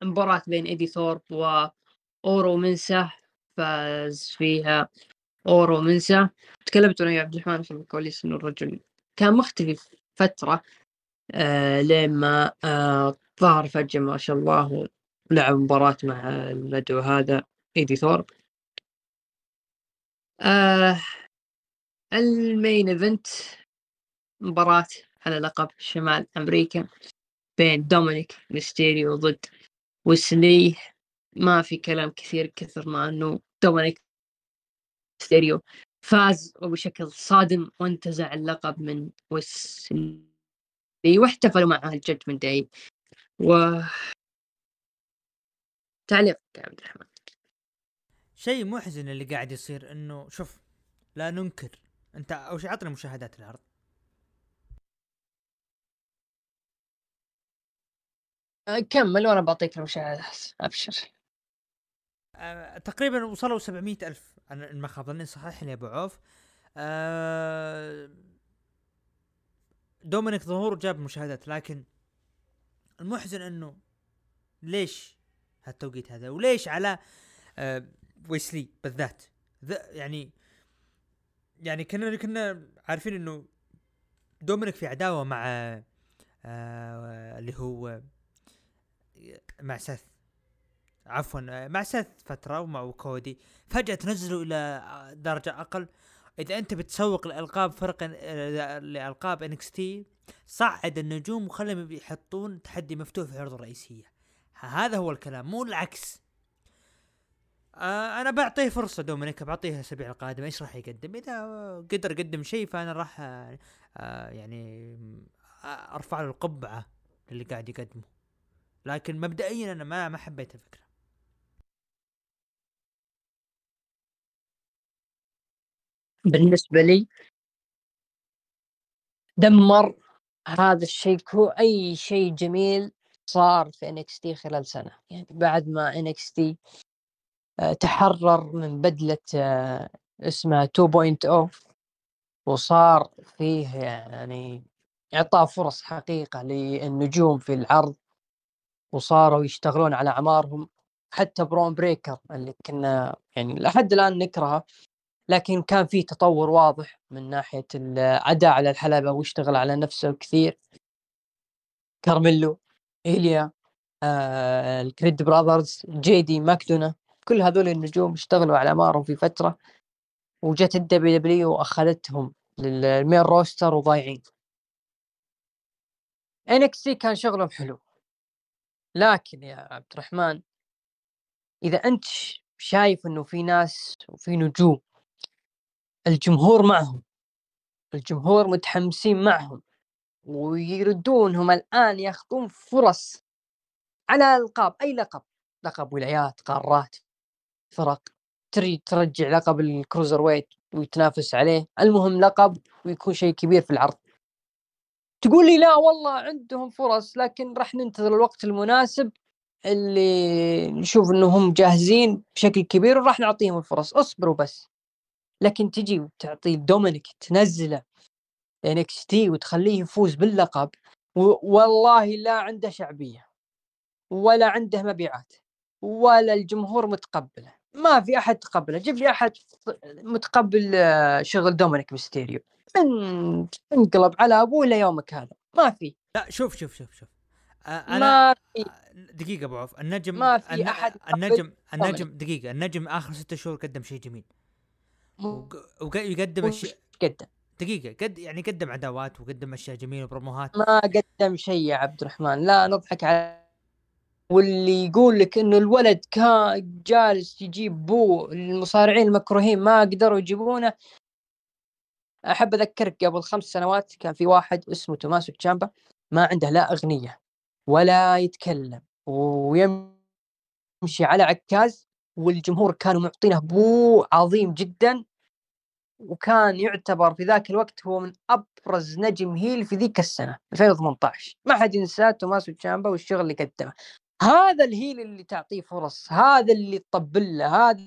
مباراة بين إيدي ثورب وأورو منسا، فاز فيها أورو منسا. تكلمت أنا يا عبد الرحمن في الكواليس إنه الرجل كان مختفي فترة آه لما آه ظهر فجأة ما شاء الله، ولعب مباراة مع المدعو هذا إيدي ثورب. آه المين إيفنت مباراة على لقب شمال أمريكا بين دومينيك ميستيريو ضد ويسلي. ما في كلام كثير كثر ما أنه دومينيك ميستيريو فاز وبشكل صادم وانتزع اللقب من ويسلي، واحتفلوا معه الجد من داي. و تعليق عبد الرحمن، شيء محزن اللي قاعد يصير. أنه شوف لا ننكر، انت او شيء عطنا مشاهدات العرض. كمل وانا بعطيك المشاهدات. ابشر. أه تقريبا وصلوا سبعمية ألف، انا ما خاب ظني صحيح يا ابو عوف. أه دومينيك ظهور جاب مشاهدات، لكن المحزن انه ليش هالتوقيت هذا، وليش على أه ويسلي بالذات. يعني يعني كنا كنا عارفين انه دومينيك في عداوه مع آه اللي هو مع سيث، عفوا مع سيث فتره، ومع كودي. فجاه تنزلوا الى درجه اقل. اذا انت بتسوق لالقاب فرق لالقاب إن إكس تي صعد النجوم وخلهم يحطون تحدي مفتوح في العرض الرئيسية. هذا هو الكلام مو العكس. آه أنا بعطيه فرصة دومينيك، بعطيها الأسبوع القادم إيش راح يقدم. إذا قدر قدم شيء فأنا راح آه يعني آه أرفع له القبعة اللي قاعد يقدمه، لكن مبدئيا أنا ما ما حبيت الفكرة. بالنسبة لي دمر هذا الشيء هو أي شيء جميل صار في إن إكس تي خلال سنة. يعني بعد ما إن إكس تي تحرر من بدلة اسمها تو بوينت أو وصار فيه يعني إعطاء فرص حقيقة للنجوم في العرض وصاروا يشتغلون على أعمارهم. حتى برون بريكر اللي كنا يعني لحد الآن نكرهه، لكن كان فيه تطور واضح من ناحية الأداء على الحلبة واشتغل على نفسه كثير. كارميلو، إيليا، آه، الكريد براذرز، جيدي ماكدونا، كل هذول النجوم اشتغلوا على أعمارهم في فترة، وجت الدبليو دبليو وأخذتهم للمين روستر وضايعين. إن إكس تي كان شغلهم حلو، لكن يا عبد الرحمن إذا أنت شايف أنه في ناس وفي نجوم الجمهور معهم، الجمهور متحمسين معهم ويردونهم الآن ياخذون فرص على الألقاب، أي لقب، لقب ولايات، قارات، فرق، تري ترجع لقب الكروزر ويت ويتنافس عليه، المهم لقب ويكون شيء كبير في العرض. تقول لي لا والله عندهم فرص، لكن راح ننتظر الوقت المناسب اللي نشوف أنهم جاهزين بشكل كبير وراح نعطيهم الفرص، أصبروا بس. لكن تجي وتعطي دومينيك، تنزله إن إكس تي وتخليه يفوز باللقب والله لا عنده شعبية ولا عنده مبيعات ولا الجمهور متقبله، ما في أحد تقبله. جيب لي أحد متقبل شغل دومينيك ميستيريو، من انقلب على أبوه ليومك هذا ما في. لا شوف شوف شوف شوف أنا دقيقة أبو عوف، النجم ما في الن... أحد النجم النجم دقيقة النجم آخر ستة شهور قدم شيء جميل ويقدم أشياء قدم دقيقة قد يعني قدم عداوات وقدم أشياء جميلة وبروموهات. ما قدم شيء يا عبد الرحمن، لا نضحك على واللي يقول لك إنه الولد كان جالس يجيب بو المصارعين المكروهين ما قدروا يجيبونه. أحب أذكرك قبل خمس سنوات كان في واحد اسمه توماسو تشامبا ما عنده لا أغنية ولا يتكلم ويمشي على عكاز، والجمهور كانوا معطينه بو عظيم جدا، وكان يعتبر في ذاك الوقت هو من أبرز نجم هيل في ذيك السنة ألفين وثمانية عشر. ما حد ينسى توماسو تشامبا والشغل اللي قدمه. هذا الهيل اللي تعطيه فرص، هذا اللي تطبل له، هذا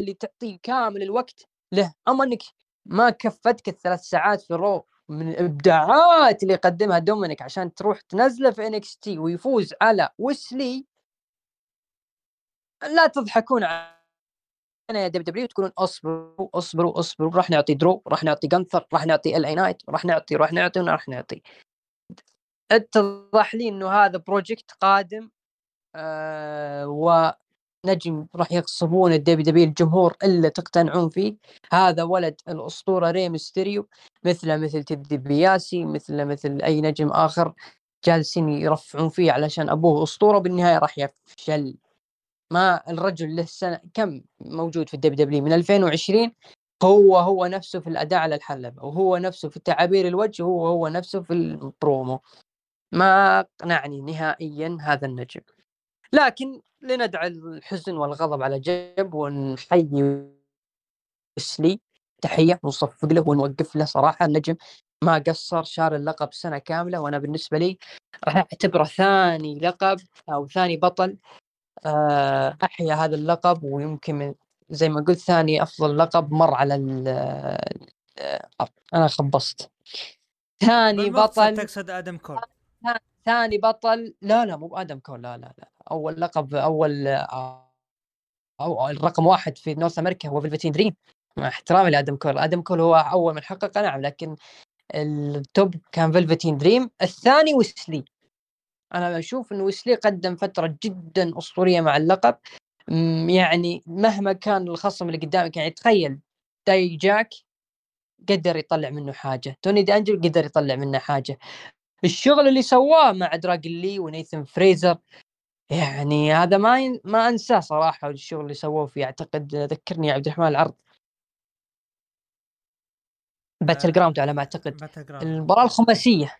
اللي تعطيه كامل الوقت له. أما أنك ما كفتك الثلاث ساعات في الرو من الإبداعات اللي قدمها دومينيك عشان تروح تنزله في إن إكس تي ويفوز على ويسلي، لا تضحكون على أنا يا دب دبليو تقولون أصبروا أصبروا أصبروا راح نعطي درو، راح نعطي غنثر، راح نعطي إل إيه نايت، راح نعطي راح نعطي راح نعطي. اتضح لي إنه هذا بروجكت قادم آه ونجم راح يقصبون الدب دبليو الجمهور إلا تقتنعون فيه. هذا ولد الأسطورة ري ميستيريو مثل مثل تيدي بياسي مثل مثل أي نجم آخر جالسين يرفعون فيه علشان أبوه أسطورة، بالنهاية راح يفشل. ما الرجل له سنة كم موجود في الدب دبليو من ألفين وعشرين، هو هو نفسه في الأداء على الحلبة، وهو نفسه في تعابير الوجه، وهو هو نفسه في البرومو. ما قنعني نهائيا هذا النجم. لكن لندع الحزن والغضب على جنب ونحيي ويسلي تحية ونصفق له ونوقف له. صراحة النجم ما قصر، شار اللقب سنة كاملة، وأنا بالنسبة لي راح أعتبره ثاني لقب أو ثاني بطل أحيا هذا اللقب، ويمكن زي ما قلت ثاني أفضل لقب مر على ال أنا خبصت ثاني بطل. تقصد آدم كول؟ ثاني بطل لا لا مو آدم كول، لا لا لا أول لقب أول أو الرقم واحد في نورث أمريكا هو فيلفتين دريم، مع احترامي لآدم كول. آدم كول هو أول من حقق نعم، لكن التوب كان فيلفتين دريم. الثاني ويسلي، أنا أشوف أن ويسلي قدم فترة جدا أسطورية مع اللقب، يعني مهما كان الخصم اللي قدامك. يعني تخيل داي جاك قدر يطلع منه حاجة، توني دي أنجل قدر يطلع منه حاجة. الشغل اللي سواه مع دراج لي ونيثن فريزر يعني هذا ما ين... ما أنساه صراحة. الشغل اللي سواه فيه أعتقد ذكرني عبد الرحمن العرض باتل جراوند على ما أعتقد، المباراة الخماسية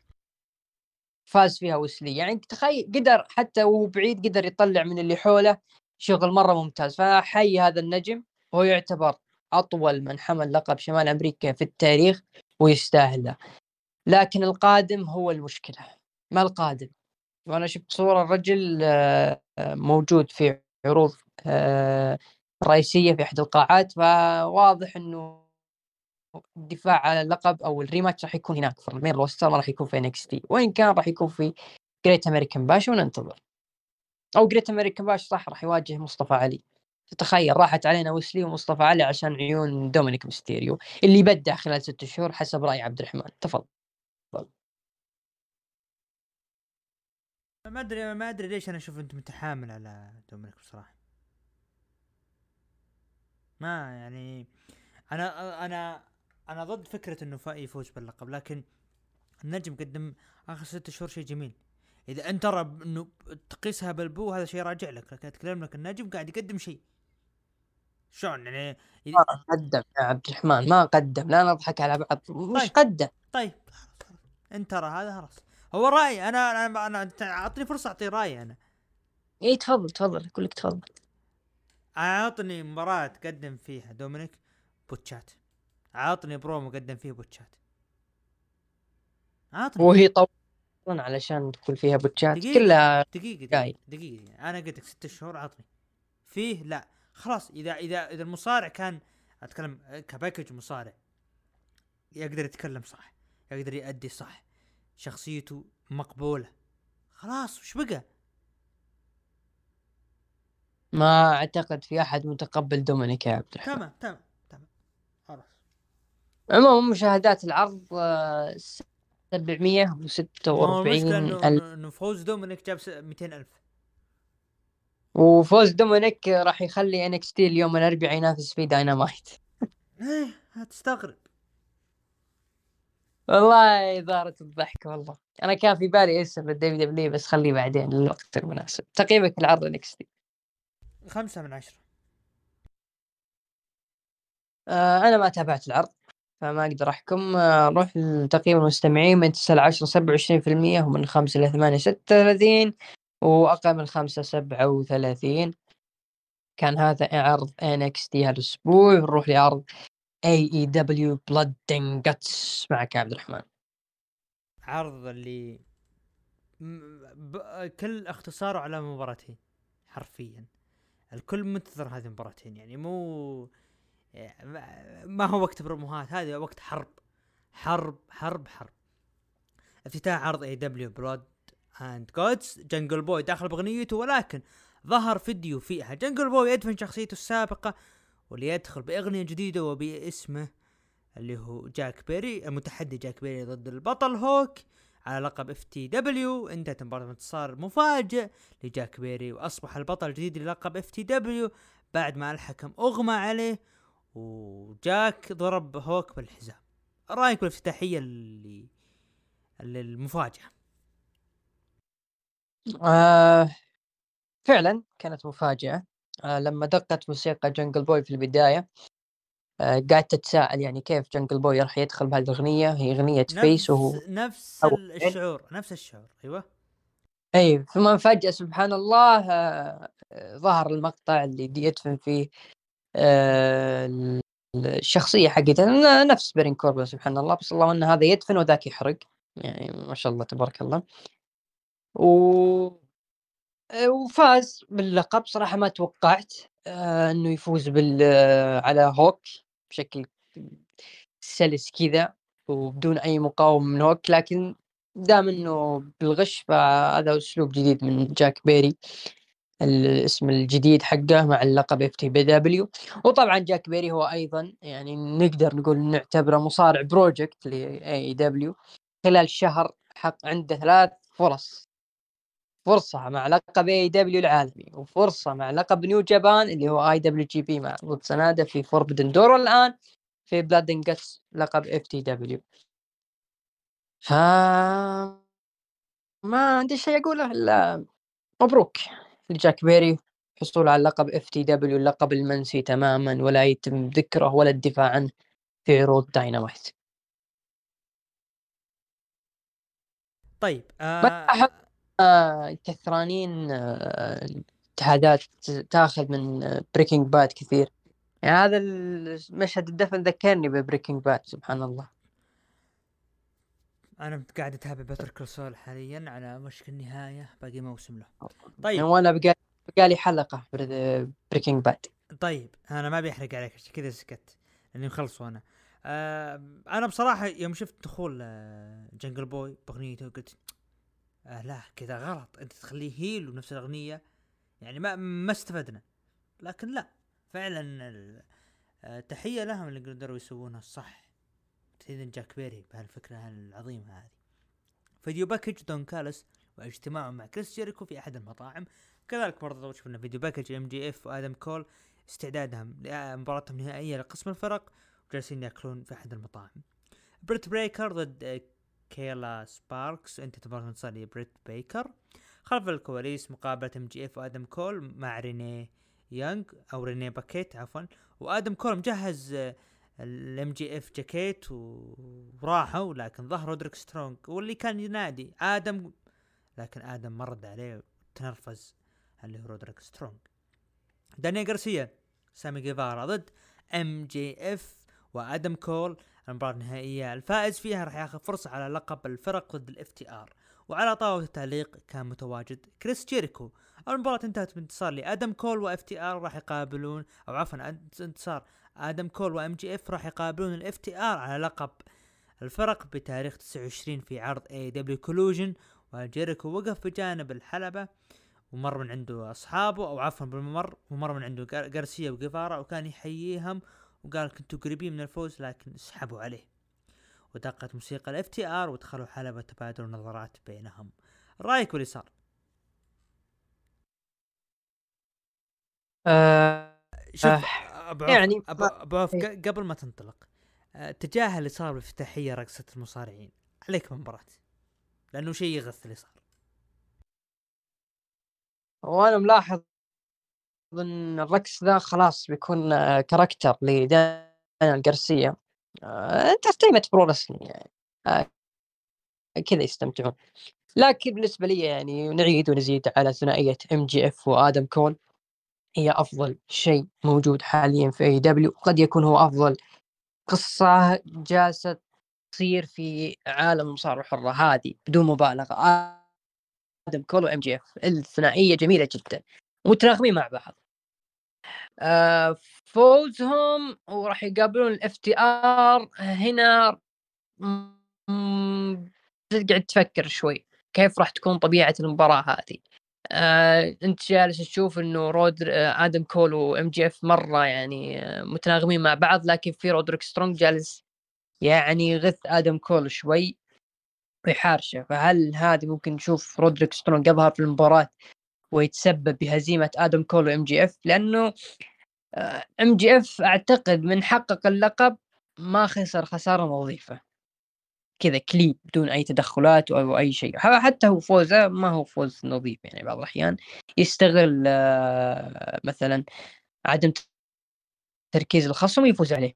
فاز فيها وسلي، يعني تخيل قدر حتى وبعيد قدر يطلع من اللي حوله شغل مرة ممتاز. فحي هذا النجم، هو يعتبر أطول من حمل لقب شمال أمريكا في التاريخ ويستاهله. لكن القادم هو المشكلة، ما القادم؟ وأنا شفت صورة الرجل موجود في عروض رئيسية في أحد القاعات، فواضح أنه الدفاع على اللقب أو الريماتش راح يكون هناك في المين روستر، ما راح يكون في إن إكس تي، وإن كان راح يكون في جريت أمريكان باش. وننتظر أو جريت أمريكان باش صح راح يواجه مصطفى علي. تتخيل راحت علينا وسلي ومصطفى علي عشان عيون دومينيك ميستيريو اللي بدع خلال ست شهور حسب رأي عبد الرحمن. تفضل. ما أدري ما أدري ليش أنا أشوف أنت متحامل على دومينيك بصراحة. ما يعني أنا أنا أنا ضد فكرة إنه فاي يفوز باللقب، لكن النجم قدم آخر ست شهور شيء جميل. إذا أنت ترى إنه تقيسها بالبو هذا شيء راجع لك، لكن أتكلم لك النجم قاعد يقدم شيء. شلون يعني؟ إذا... ما قدم يا عبد الرحمن، ما قدم، لا نضحك على بعض. مش طيب. قدم. طيب أنت ترى هذا خلاص. هو رأي أنا أنا أنا أعطني فرصة أعطي رأي أنا. إيه تفضل تفضل كلك تفضل. أعطني مباراة تقدم فيها دومينيك بوتشات، عاطني برومو قدم فيه بوتشات، عاطني وهي طبعا علشان تكون فيها بوتشات كلها. دقيقة دقيقة, دقيقة. أنا قلت لك ستة شهور عاطني فيه لا خلاص. إذا إذا إذا المصارع كان أتكلم كباكج مصارع يقدر يتكلم صح، يقدر يؤدي صح، شخصيته مقبولة، خلاص وش بقى؟ ما أعتقد في أحد متقبل دومينيك يا عبد الرحمن. تمام تمام تمام خلاص. عموما مشاهدات العرض سبعمية وستة وأربعين ألف، فوز دومينيك جاب مئتين ألف، وفوز دومينيك راح يخلي إن إكس تي اليوم الأربعاء ينافس في داينامايت. هتستغرب والله إدارة الضحك. والله أنا كان في بالي اسم الدبليو دبليو بس خليه بعدين للوقت المناسب. تقييمك العرض إن إكس تي؟ خمسة من عشرة. آه أنا ما تابعت العرض فما أقدر أحكم. آه روح لتقييم المستمعين من تسعة إلى عشرة سبعة وعشرين بالمية، ومن خمسة إلى ثمانية ستة وثلاثين، وأقل من خمسة سبعة وثلاثين. كان هذا عرض إن إكس تي هالأسبوع. نروح لعرض إيه إي دبليو Blood and Guts معك عبد الرحمن. عرض اللي ب... كل اختصاره على مباراتين حرفيا، الكل منتظر هذه المباراتين. يعني مو ما هو وقت بروموهات، هذا وقت حرب حرب حرب حرب. افتتاح عرض إيه إي دبليو Blood and Guts، جنجل بوي داخل بغنيته، ولكن ظهر فيديو فيها جنجل بوي يدفن شخصيته السابقة واللي يدخل بأغنية جديدة وباسمه اللي هو جاك بيري. المتحدي جاك بيري ضد البطل هوك على لقب إف تي دبليو. انتهت مباراة انتصار مفاجئ لجاك بيري، وأصبح البطل الجديد للقب إف تي دبليو بعد ما الحكم أغمى عليه وجاك ضرب هوك بالحزام. رأيك بالافتتاحية اللي المفاجئة؟ آه فعلا كانت مفاجئة. آه لما دقت موسيقى جنجل بوي في البداية آه قاعد تتساءل يعني كيف جنجل بوي راح يدخل بهذه الأغنية، هي أغنية فيس وهو نفس الشعور نفس الشعور ايوه اي. ثم فجأة سبحان الله آه آه ظهر المقطع اللي يدفن فيه آه الشخصية حقتها نفس برين كوربن سبحان الله، بس الله أن هذا يدفن وذاك يحرق، يعني ما شاء الله تبارك الله. و وفاز باللقب. صراحة ما توقعت آه أنه يفوز بال آه على هوك بشكل سلس كذا وبدون أي مقاومة من هوك، لكن دام أنه بالغش فهذا أسلوب جديد من جاك بيري، الاسم الجديد حقه مع اللقب إف تي بي دبليو. وطبعا جاك بيري هو أيضا يعني نقدر نقول نعتبره مصارع بروجكت ل إيه إي دبليو. خلال شهر حق عنده ثلاث فرص، فرصة مع لقب إيه إي دبليو العالمي، وفرصة مع لقب نيو جابان اللي هو آي دبليو جي بي مع ضد سنادة في فوربدن دور، الآن في بلاد اند جاتس لقب اف تي دبليو. ف ما عندي شيء اقوله الا مبروك لجاك بيري حصول على لقب اف تي دبليو، اللقب المنسي تماما ولا يتم ذكره ولا الدفاع عنه في عروض داينامايت. طيب آه... آه كثرانين آه اتحادات تاخذ من بريكنج باد كثير، يعني هذا المشهد الدفن ذكرني ببريكنج باد سبحان الله. انا قاعد اتابع باتر كرسول حاليا على وشك النهايه، باقي موسم له. طيب وانا بقى بقى لي حلقه بريكنج باد. طيب انا ما بيحرق عليك كذا سكت لاني مخلصه انا. آه انا بصراحه يوم شفت دخول جنجل بوي باغنيته قلت آه لا كذا غلط، انت تخليه هيل ونفس الاغنيه يعني ما ما استفدنا. لكن لا فعلا تحيه لهم اللي قدروا يسوونها الصح، تحديدا جاك بيري بهالفكره العظيمه هذه. فيديو باكج دون كالس واجتماعهم مع كريس جيريكو في احد المطاعم، كذلك برضه شفنا فيديو باكج ام جي اف وادم كول استعدادهم لمباراتهم النهائيه لقسم الفرق وجالسين ياكلون في احد المطاعم. بريت بريكر ضد كيلا سباركس، انت تبارك نصلي بريت بيكر. خلف الكواليس مقابله ام جي اف وادم كول مع ريني يانج او ريني باكيت عفوا، وادم كول مجهز الام جي اف جاكيت وراحوا، لكن ظهر رودريك سترونج واللي كان ينادي ادم، لكن ادم مرد عليه وتنرفز اللي هو رودريك سترونج. دانيال غارسيا سامي جيفارا ضد ام جي اف وادم كول، المباراة النهائية الفائز فيها راح ياخذ فرصة على لقب الفرق ضد الاف تي ار. وعلى طاولة التعليق كان متواجد كريس جيريكو. المباراة انتهت بانتصار لادم كول واف تي ار راح يقابلون او عفوا انتصار ادم كول وام جي اف راح يقابلون الاف تي ار على لقب الفرق بتاريخ تسعة وعشرين في عرض اي دبليو كولوجن. وجيريكو وقف بجانب الحلبة ومر من عنده اصحابه او عفوا بالممر ومر من عنده غارسيا وجيفارا وكان يحييهم وقال كنتوا قريبين من الفوز لكن اسحبوا عليه. ودقت موسيقى الاف تي ار ودخلوا حلبة تبادلوا نظرات بينهم. رايك واللي صار؟ أه شوف أه أبعف يعني أبعف قبل ما تنطلق أه تجاهل اللي صار بالافتتاحية رقصة المصارعين عليك من مباراة لأنه شيء يغث اللي صار. وأنا ملاحظ أن الرقص ذا خلاص بيكون كاركتر لدانيال غارسيا، انترتينمنت برولسلي يعني كذا يستمتعون. لكن بالنسبة لي يعني نعيد ونزيد على ثنائية ام جي اف وآدم كول، هي أفضل شيء موجود حاليا في اي دبليو، وقد يكون هو أفضل قصة جالسة تصير في عالم المصارعة الحرة هذه بدون مبالغة. آدم كول وام جي اف الثنائية جميلة جدا متناغمين مع بعض. آه فوزهم وراح يقابلون الاف تي ار هنا م... تقعد تفكر شوي كيف راح تكون طبيعة المباراة هذه. آه انت جالس تشوف انه رودر آه آدم كول وام جي اف مرة يعني آه متناغمين مع بعض، لكن في رودريك سترونج جالس يعني يغث آدم كول شوي ويحارشه. فهل هذه ممكن نشوف رودريك سترونج يظهر في المباراة ويتسبب بهزيمة آدم كول وام جي اف؟ لأنه ام جي اف أعتقد من حقق اللقب ما خسر خسارة نظيفة كذا كليب بدون أي تدخلات أو أي شيء، حتى هو فوزه ما هو فوز نظيف. يعني بعض الأحيان يستغل مثلا عدم تركيز الخصم يفوز عليه.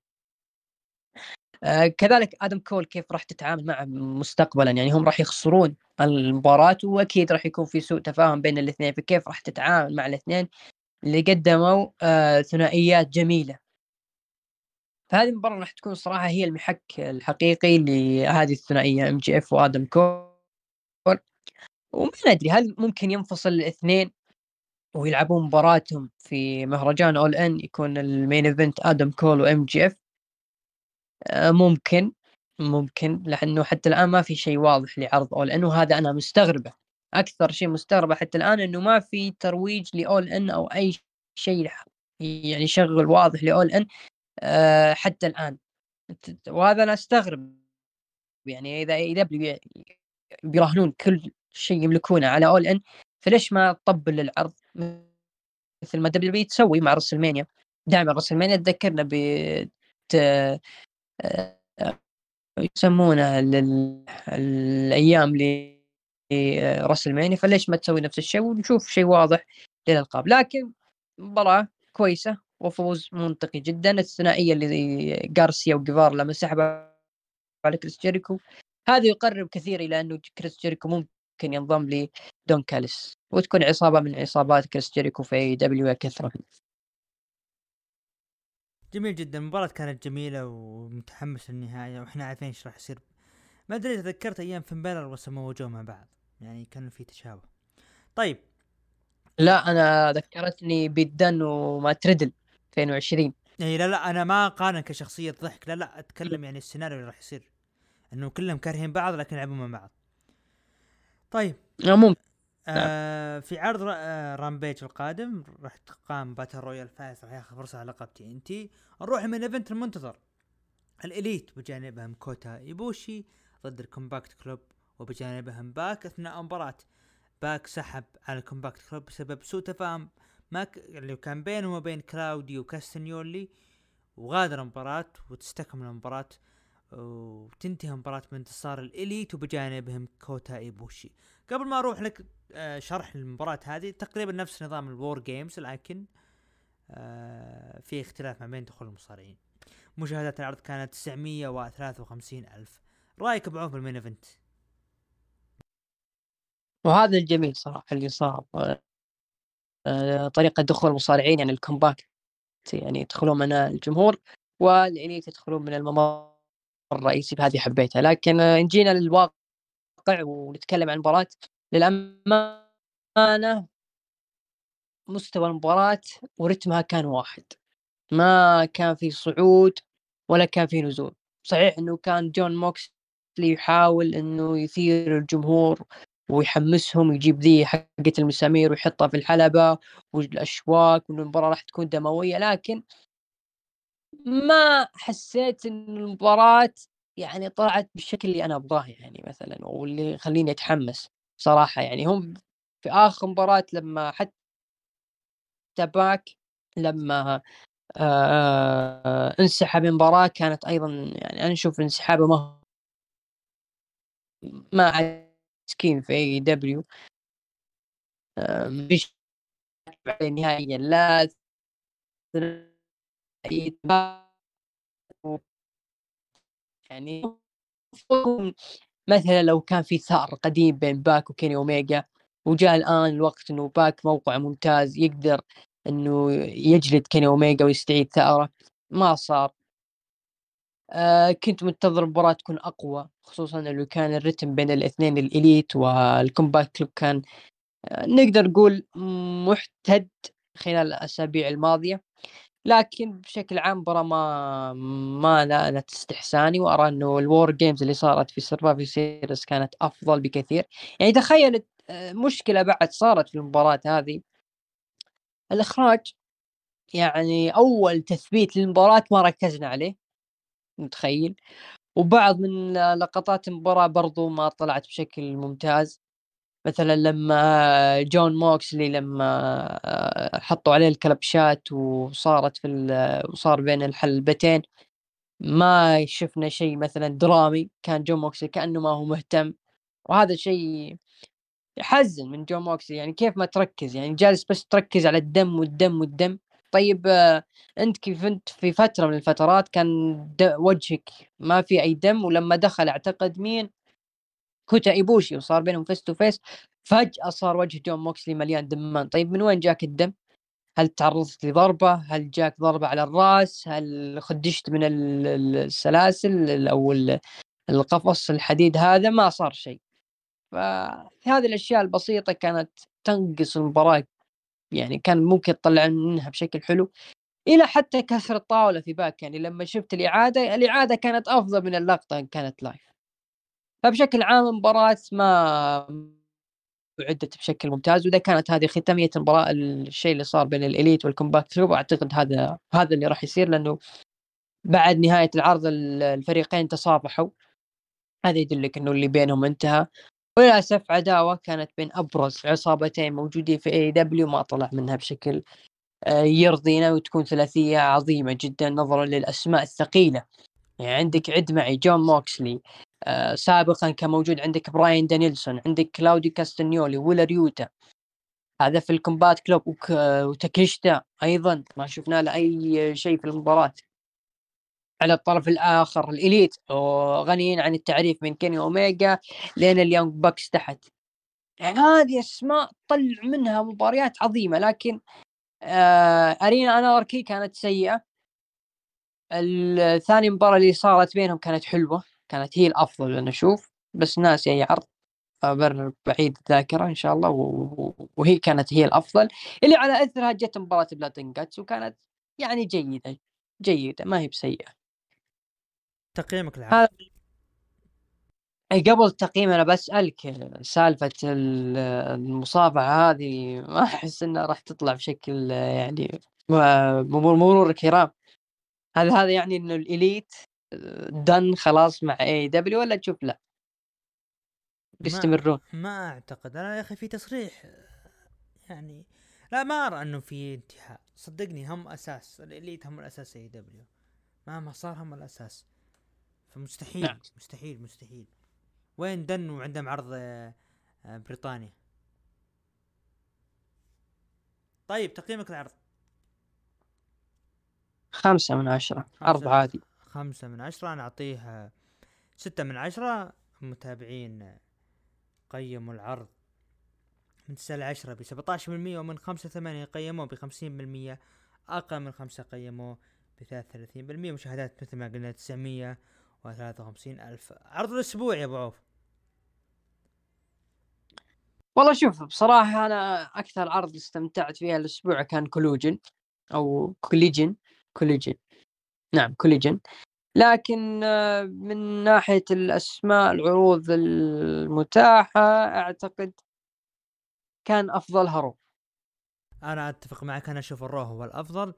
كذلك آدم كول كيف راح تتعامل معه مستقبلا؟ يعني هم راح يخسرون المباراة وأكيد راح يكون في سوء تفاهم بين الاثنين، فكيف راح تتعامل مع الاثنين اللي قدموا آه ثنائيات جميلة؟ فهذه المباراة راح تكون صراحة هي المحك الحقيقي لهذه الثنائية ام جي اف وآدم كول. وما ندري هل ممكن ينفصل الاثنين ويلعبون مباراتهم في مهرجان اول ان، يكون المين ايفنت آدم كول وام جي اف. ممكن ممكن لأنه حتى الآن ما في شيء واضح لعرض أول إن، وهذا أنا مستغربة أكثر شيء مستغربة حتى الآن إنه ما في ترويج لأول إن أو أي شيء يعني شغل واضح لأول إن أه حتى الآن، وهذا أنا أستغرب. يعني إذا إذا بيراهنون كل شيء يملكونه على أول إن فليش ما طبل للعرض مثل ما دبليو دبليو إي تسوي مع رسلمانيا؟ دائما رسلمانيا تذكرنا ب يسمونها الأيام لرسلمانيا، فليش ما تسوي نفس الشيء ونشوف شيء واضح للألقاب. لكن مباراة كويسة وفوز منطقي جدا. الثنائية اللي غارسيا وجيفار لما سحبوا على كريس جيريكو، هذا يقرب كثير إلى أنه كريس جيريكو ممكن ينضم لدون كالس وتكون عصابة من عصابات كريس جيريكو في دبليو كثرة. جميل جدا، المباراة كانت جميلة ومتحمس للنهاية، وإحنا عارفين إيش راح يصير. ما أدري، تذكرت أيام فين بالر وسمو وجوه مع بعض، يعني كانوا في تشابه. طيب، لا أنا ذكرتني بالدن وما تردل ألفين وعشرين. يعني لا لا أنا ما قارن كشخصية ضحك، لا لا أتكلم يعني السيناريو اللي راح يصير، إنه كلهم كارهين بعض لكن لعبوا مع بعض. طيب عموم آه في عرض رامبيج القادم راح تقام باتل رويال، فايز راح ياخذ فرصة على لقب تي إن تي. نروح من ايفنت المنتظر الإليت، بجانبهم كوتا إيبوشي ضد الكومباكت كلوب، وبجانبهم باك. أثناء مباراة باك سحب على الكومباكت كلوب بسبب سوء تفاهم ماك اللي كان بينه وبين كلاوديو كاستنيولي، وغادر المباراة وتستكمل المباراة وتنتهي مباراة بانتصار الإليت وبجانبهم كوتا إيبوشي. قبل ما أروح لك شرح المباراة هذه، تقريبا نفس نظام الوور جيمز، لكن في اختلاف ما بين دخول المصارعين. مشاهدات العرض كانت تسعمية وثلاثة وخمسين ألف. رأيك بعوف المين ايفنت؟ وهذا الجميل صراحة اللي صار، طريقة دخول المصارعين، يعني الكومباكت يعني يدخلون من الجمهور والإليت يدخلون من الممر الرئيسي، بهذه حبيتها. لكن نجينا للواقع ونتكلم عن المباراة، للأمانة مستوى المباراة ورتمها كان واحد، ما كان في صعود ولا كان في نزول. صحيح أنه كان جون موكس اللي يحاول أنه يثير الجمهور ويحمسهم، يجيب ذي حقة المسامير ويحطها في الحلبة والأشواك، وأن المباراة راح تكون دموية، لكن ما حسيت أن المباراة يعني طلعت بالشكل اللي أنا أبغاه يعني مثلا، واللي يخليني أتحمس صراحة. يعني هم في آخر مباراة لما حتى باك لما آه انسحب المباراة كانت أيضا، يعني أنا أشوف انسحابه ما ما عسكين في أي دبليو آه مش نهائيا، لا يعني مثلا لو كان في ثار قديم بين باك وكيني أوميجا، وجاء الآن الوقت أنه باك موقع ممتاز يقدر أنه يجلد كيني أوميجا ويستعيد ثأره، ما صار. آه كنت منتظر مباراة تكون أقوى، خصوصا أنه كان الرتم بين الاثنين الإليت والكومباكت كلوب كان آه نقدر نقول محتد خلال الأسابيع الماضية. لكن بشكل عام برا ما ما نالت استحساني، وأرى أنه الوور جيمز اللي صارت في سيرفايفر سيريس كانت أفضل بكثير. يعني تخيلت مشكلة بعد صارت في المباراة هذه، الإخراج. يعني أول تثبيت للمباراة ما ركزنا عليه، متخيل، وبعض من لقطات المباراة برضو ما طلعت بشكل ممتاز. مثلا لما جون موكسلي لما حطوا عليه الكلبشات وصارت في وصار بين الحلبتين، ما شفنا شيء مثلا درامي، كان جون موكسلي كأنه ما هو مهتم، وهذا شيء يحزن من جون موكسلي. يعني كيف ما تركز، يعني جالس بس تركز على الدم والدم والدم. طيب أنت كيف أنت في فترة من الفترات كان وجهك ما في أي دم، ولما دخل أعتقد مين كوتا إيبوشي وصار بينهم فيس تو فيس، فجأة صار وجه جون موكسلي مليان دمان. طيب من وين جاك الدم؟ هل تعرضت لضربة؟ هل جاك ضربة على الرأس؟ هل خدشت من السلاسل أو القفص الحديد؟ هذا ما صار شيء. فهذه الأشياء البسيطة كانت تنقص المباراة، يعني كان ممكن تطلع منها بشكل حلو. إلى حتى كسر الطاولة في باك، يعني لما شفت الإعادة الإعادة كانت أفضل من اللقطة كانت لايف. فبشكل عام المباراة ما عدت بشكل ممتاز، وإذا كانت هذه ختامية المباراة الشيء اللي صار بين الإليت والكومباكت كلوب، أعتقد هذا هذا اللي راح يصير، لأنه بعد نهاية العرض الفريقين تصافحوا، هذا يدلك أنه اللي بينهم انتهى. وللأسف عداوة كانت بين أبرز عصابتين موجودين في إيه دبليو ما طلع منها بشكل يرضينا وتكون ثلاثية عظيمة جدا نظرا للأسماء الثقيلة. يعني عندك عد معي جون موكسلي، آه سابقا كان موجود عندك براين دانيلسون، عندك كلاودي كاستنيولي، ولاريوتا، هذا في الكومبات كلوب، وك... وتكشتا أيضا ما شفنا له أي شيء في المباراة. على الطرف الآخر الإليت غنيين عن التعريف، من كيني أوميجا لين اليونغ باكس تحت. يعني هذه أسماء طلع منها مباريات عظيمة، لكن آه أرينا أناركي كانت سيئة. الثاني مباراة اللي صارت بينهم كانت حلوة، كانت هي الأفضل لأن أشوف، بس ناسي أي عرض، بر بعيد الذاكرة إن شاء الله، وهي كانت هي الأفضل. اللي على أثرها جت مباراة بلاتنجاتس وكانت يعني جيدة جيدة، ما هي بسيئة. تقييمك العام؟ قبل تقييم أنا بسألك سالفة المصافحة هذه، ما أحس إنها راح تطلع بشكل يعني مرور الكرام. هل هذا يعني إنه الإليت دن خلاص مع اي دبليو، ولا تشوف لا بيستمرون؟ ما, ما أعتقد أنا يا أخي في تصريح، يعني لا ما أرى إنه في انتهاء، صدقني هم أساس الإليت، هم الأساس اي دبليو، ما ما صار هم الأساس، فمستحيل نعم. مستحيل مستحيل وين دن وعندهم عرض بريطانيا. طيب تقييمك العرض؟ خمسة من عشرة، عرض عادي. خمسة من عشرة، أنا أعطيها ستة من عشرة. المتابعين قيموا العرض من تسعة عشرة بسبعتاشر بالمية، ومن خمسة ثمانية قيموا بخمسين بالمية، أقل من خمسة قيموا بثلاثة وثلاثين بالمية. مشاهدات مثل ما قلنا تسعمية وثلاثة وخمسين ألف. عرض الأسبوع يا أبو عوف؟ والله شوف بصراحة أنا أكثر عرض استمتعت فيها الأسبوع كان كولوجن أو كوليجن كوليجن نعم كوليجن، لكن من ناحية الأسماء العروض المتاحة أعتقد كان أفضلها رو. أنا أتفق معك، أنا أشوف الرو هو الأفضل.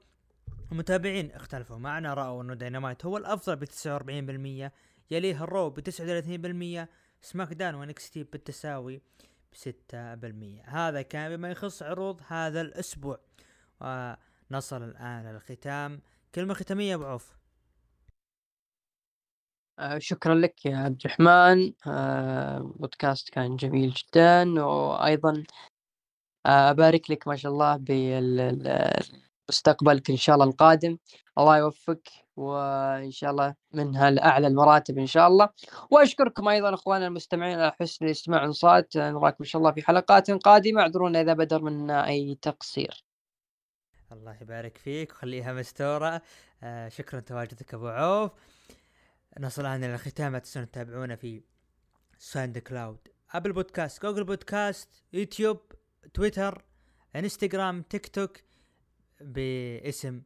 المتابعين اختلفوا معنا، رأوا أنه داينامايت هو الأفضل بتسعة وأربعين بالمية، يليه الرو بتسعة وثلاثين بالمية، سماك داون ونكستي بالتساوي بستة بالمية. هذا كان بما يخص عروض هذا الأسبوع، ونصل الآن للختام. كلمة ختامية أبو عوف؟ آه شكرا لك يا عبد الرحمن، آه بودكاست كان جميل جدا، وأيضا آه أبارك لك ما شاء الله بالمستقبلك إن شاء الله القادم، الله يوفقك وإن شاء الله منها لأعلى المراتب إن شاء الله. وأشكركم أيضا أخواننا المستمعين على حسن الاستماع والانصات، نراكم إن شاء الله في حلقات قادمة، اعذرونا إذا بدر منا أي تقصير. الله يبارك فيك وخليها مستورة. آه شكرا تواجدك أبو عوف. نصل الآن إلى الختام، تنسون تتابعونا في ساوند كلاود، أبل بودكاست، جوجل بودكاست، يوتيوب، تويتر، انستغرام، تيك توك باسم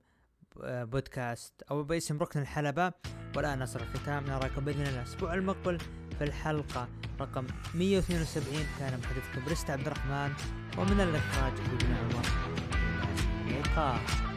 بودكاست أو باسم ركن الحلبة. والآن نصل الختام، نراكم بإذن الله الأسبوع المقبل في الحلقة رقم مية واثنين وسبعين. كان محدثكم بريست عبد الرحمن، ومن الإخراج بن عمر. 好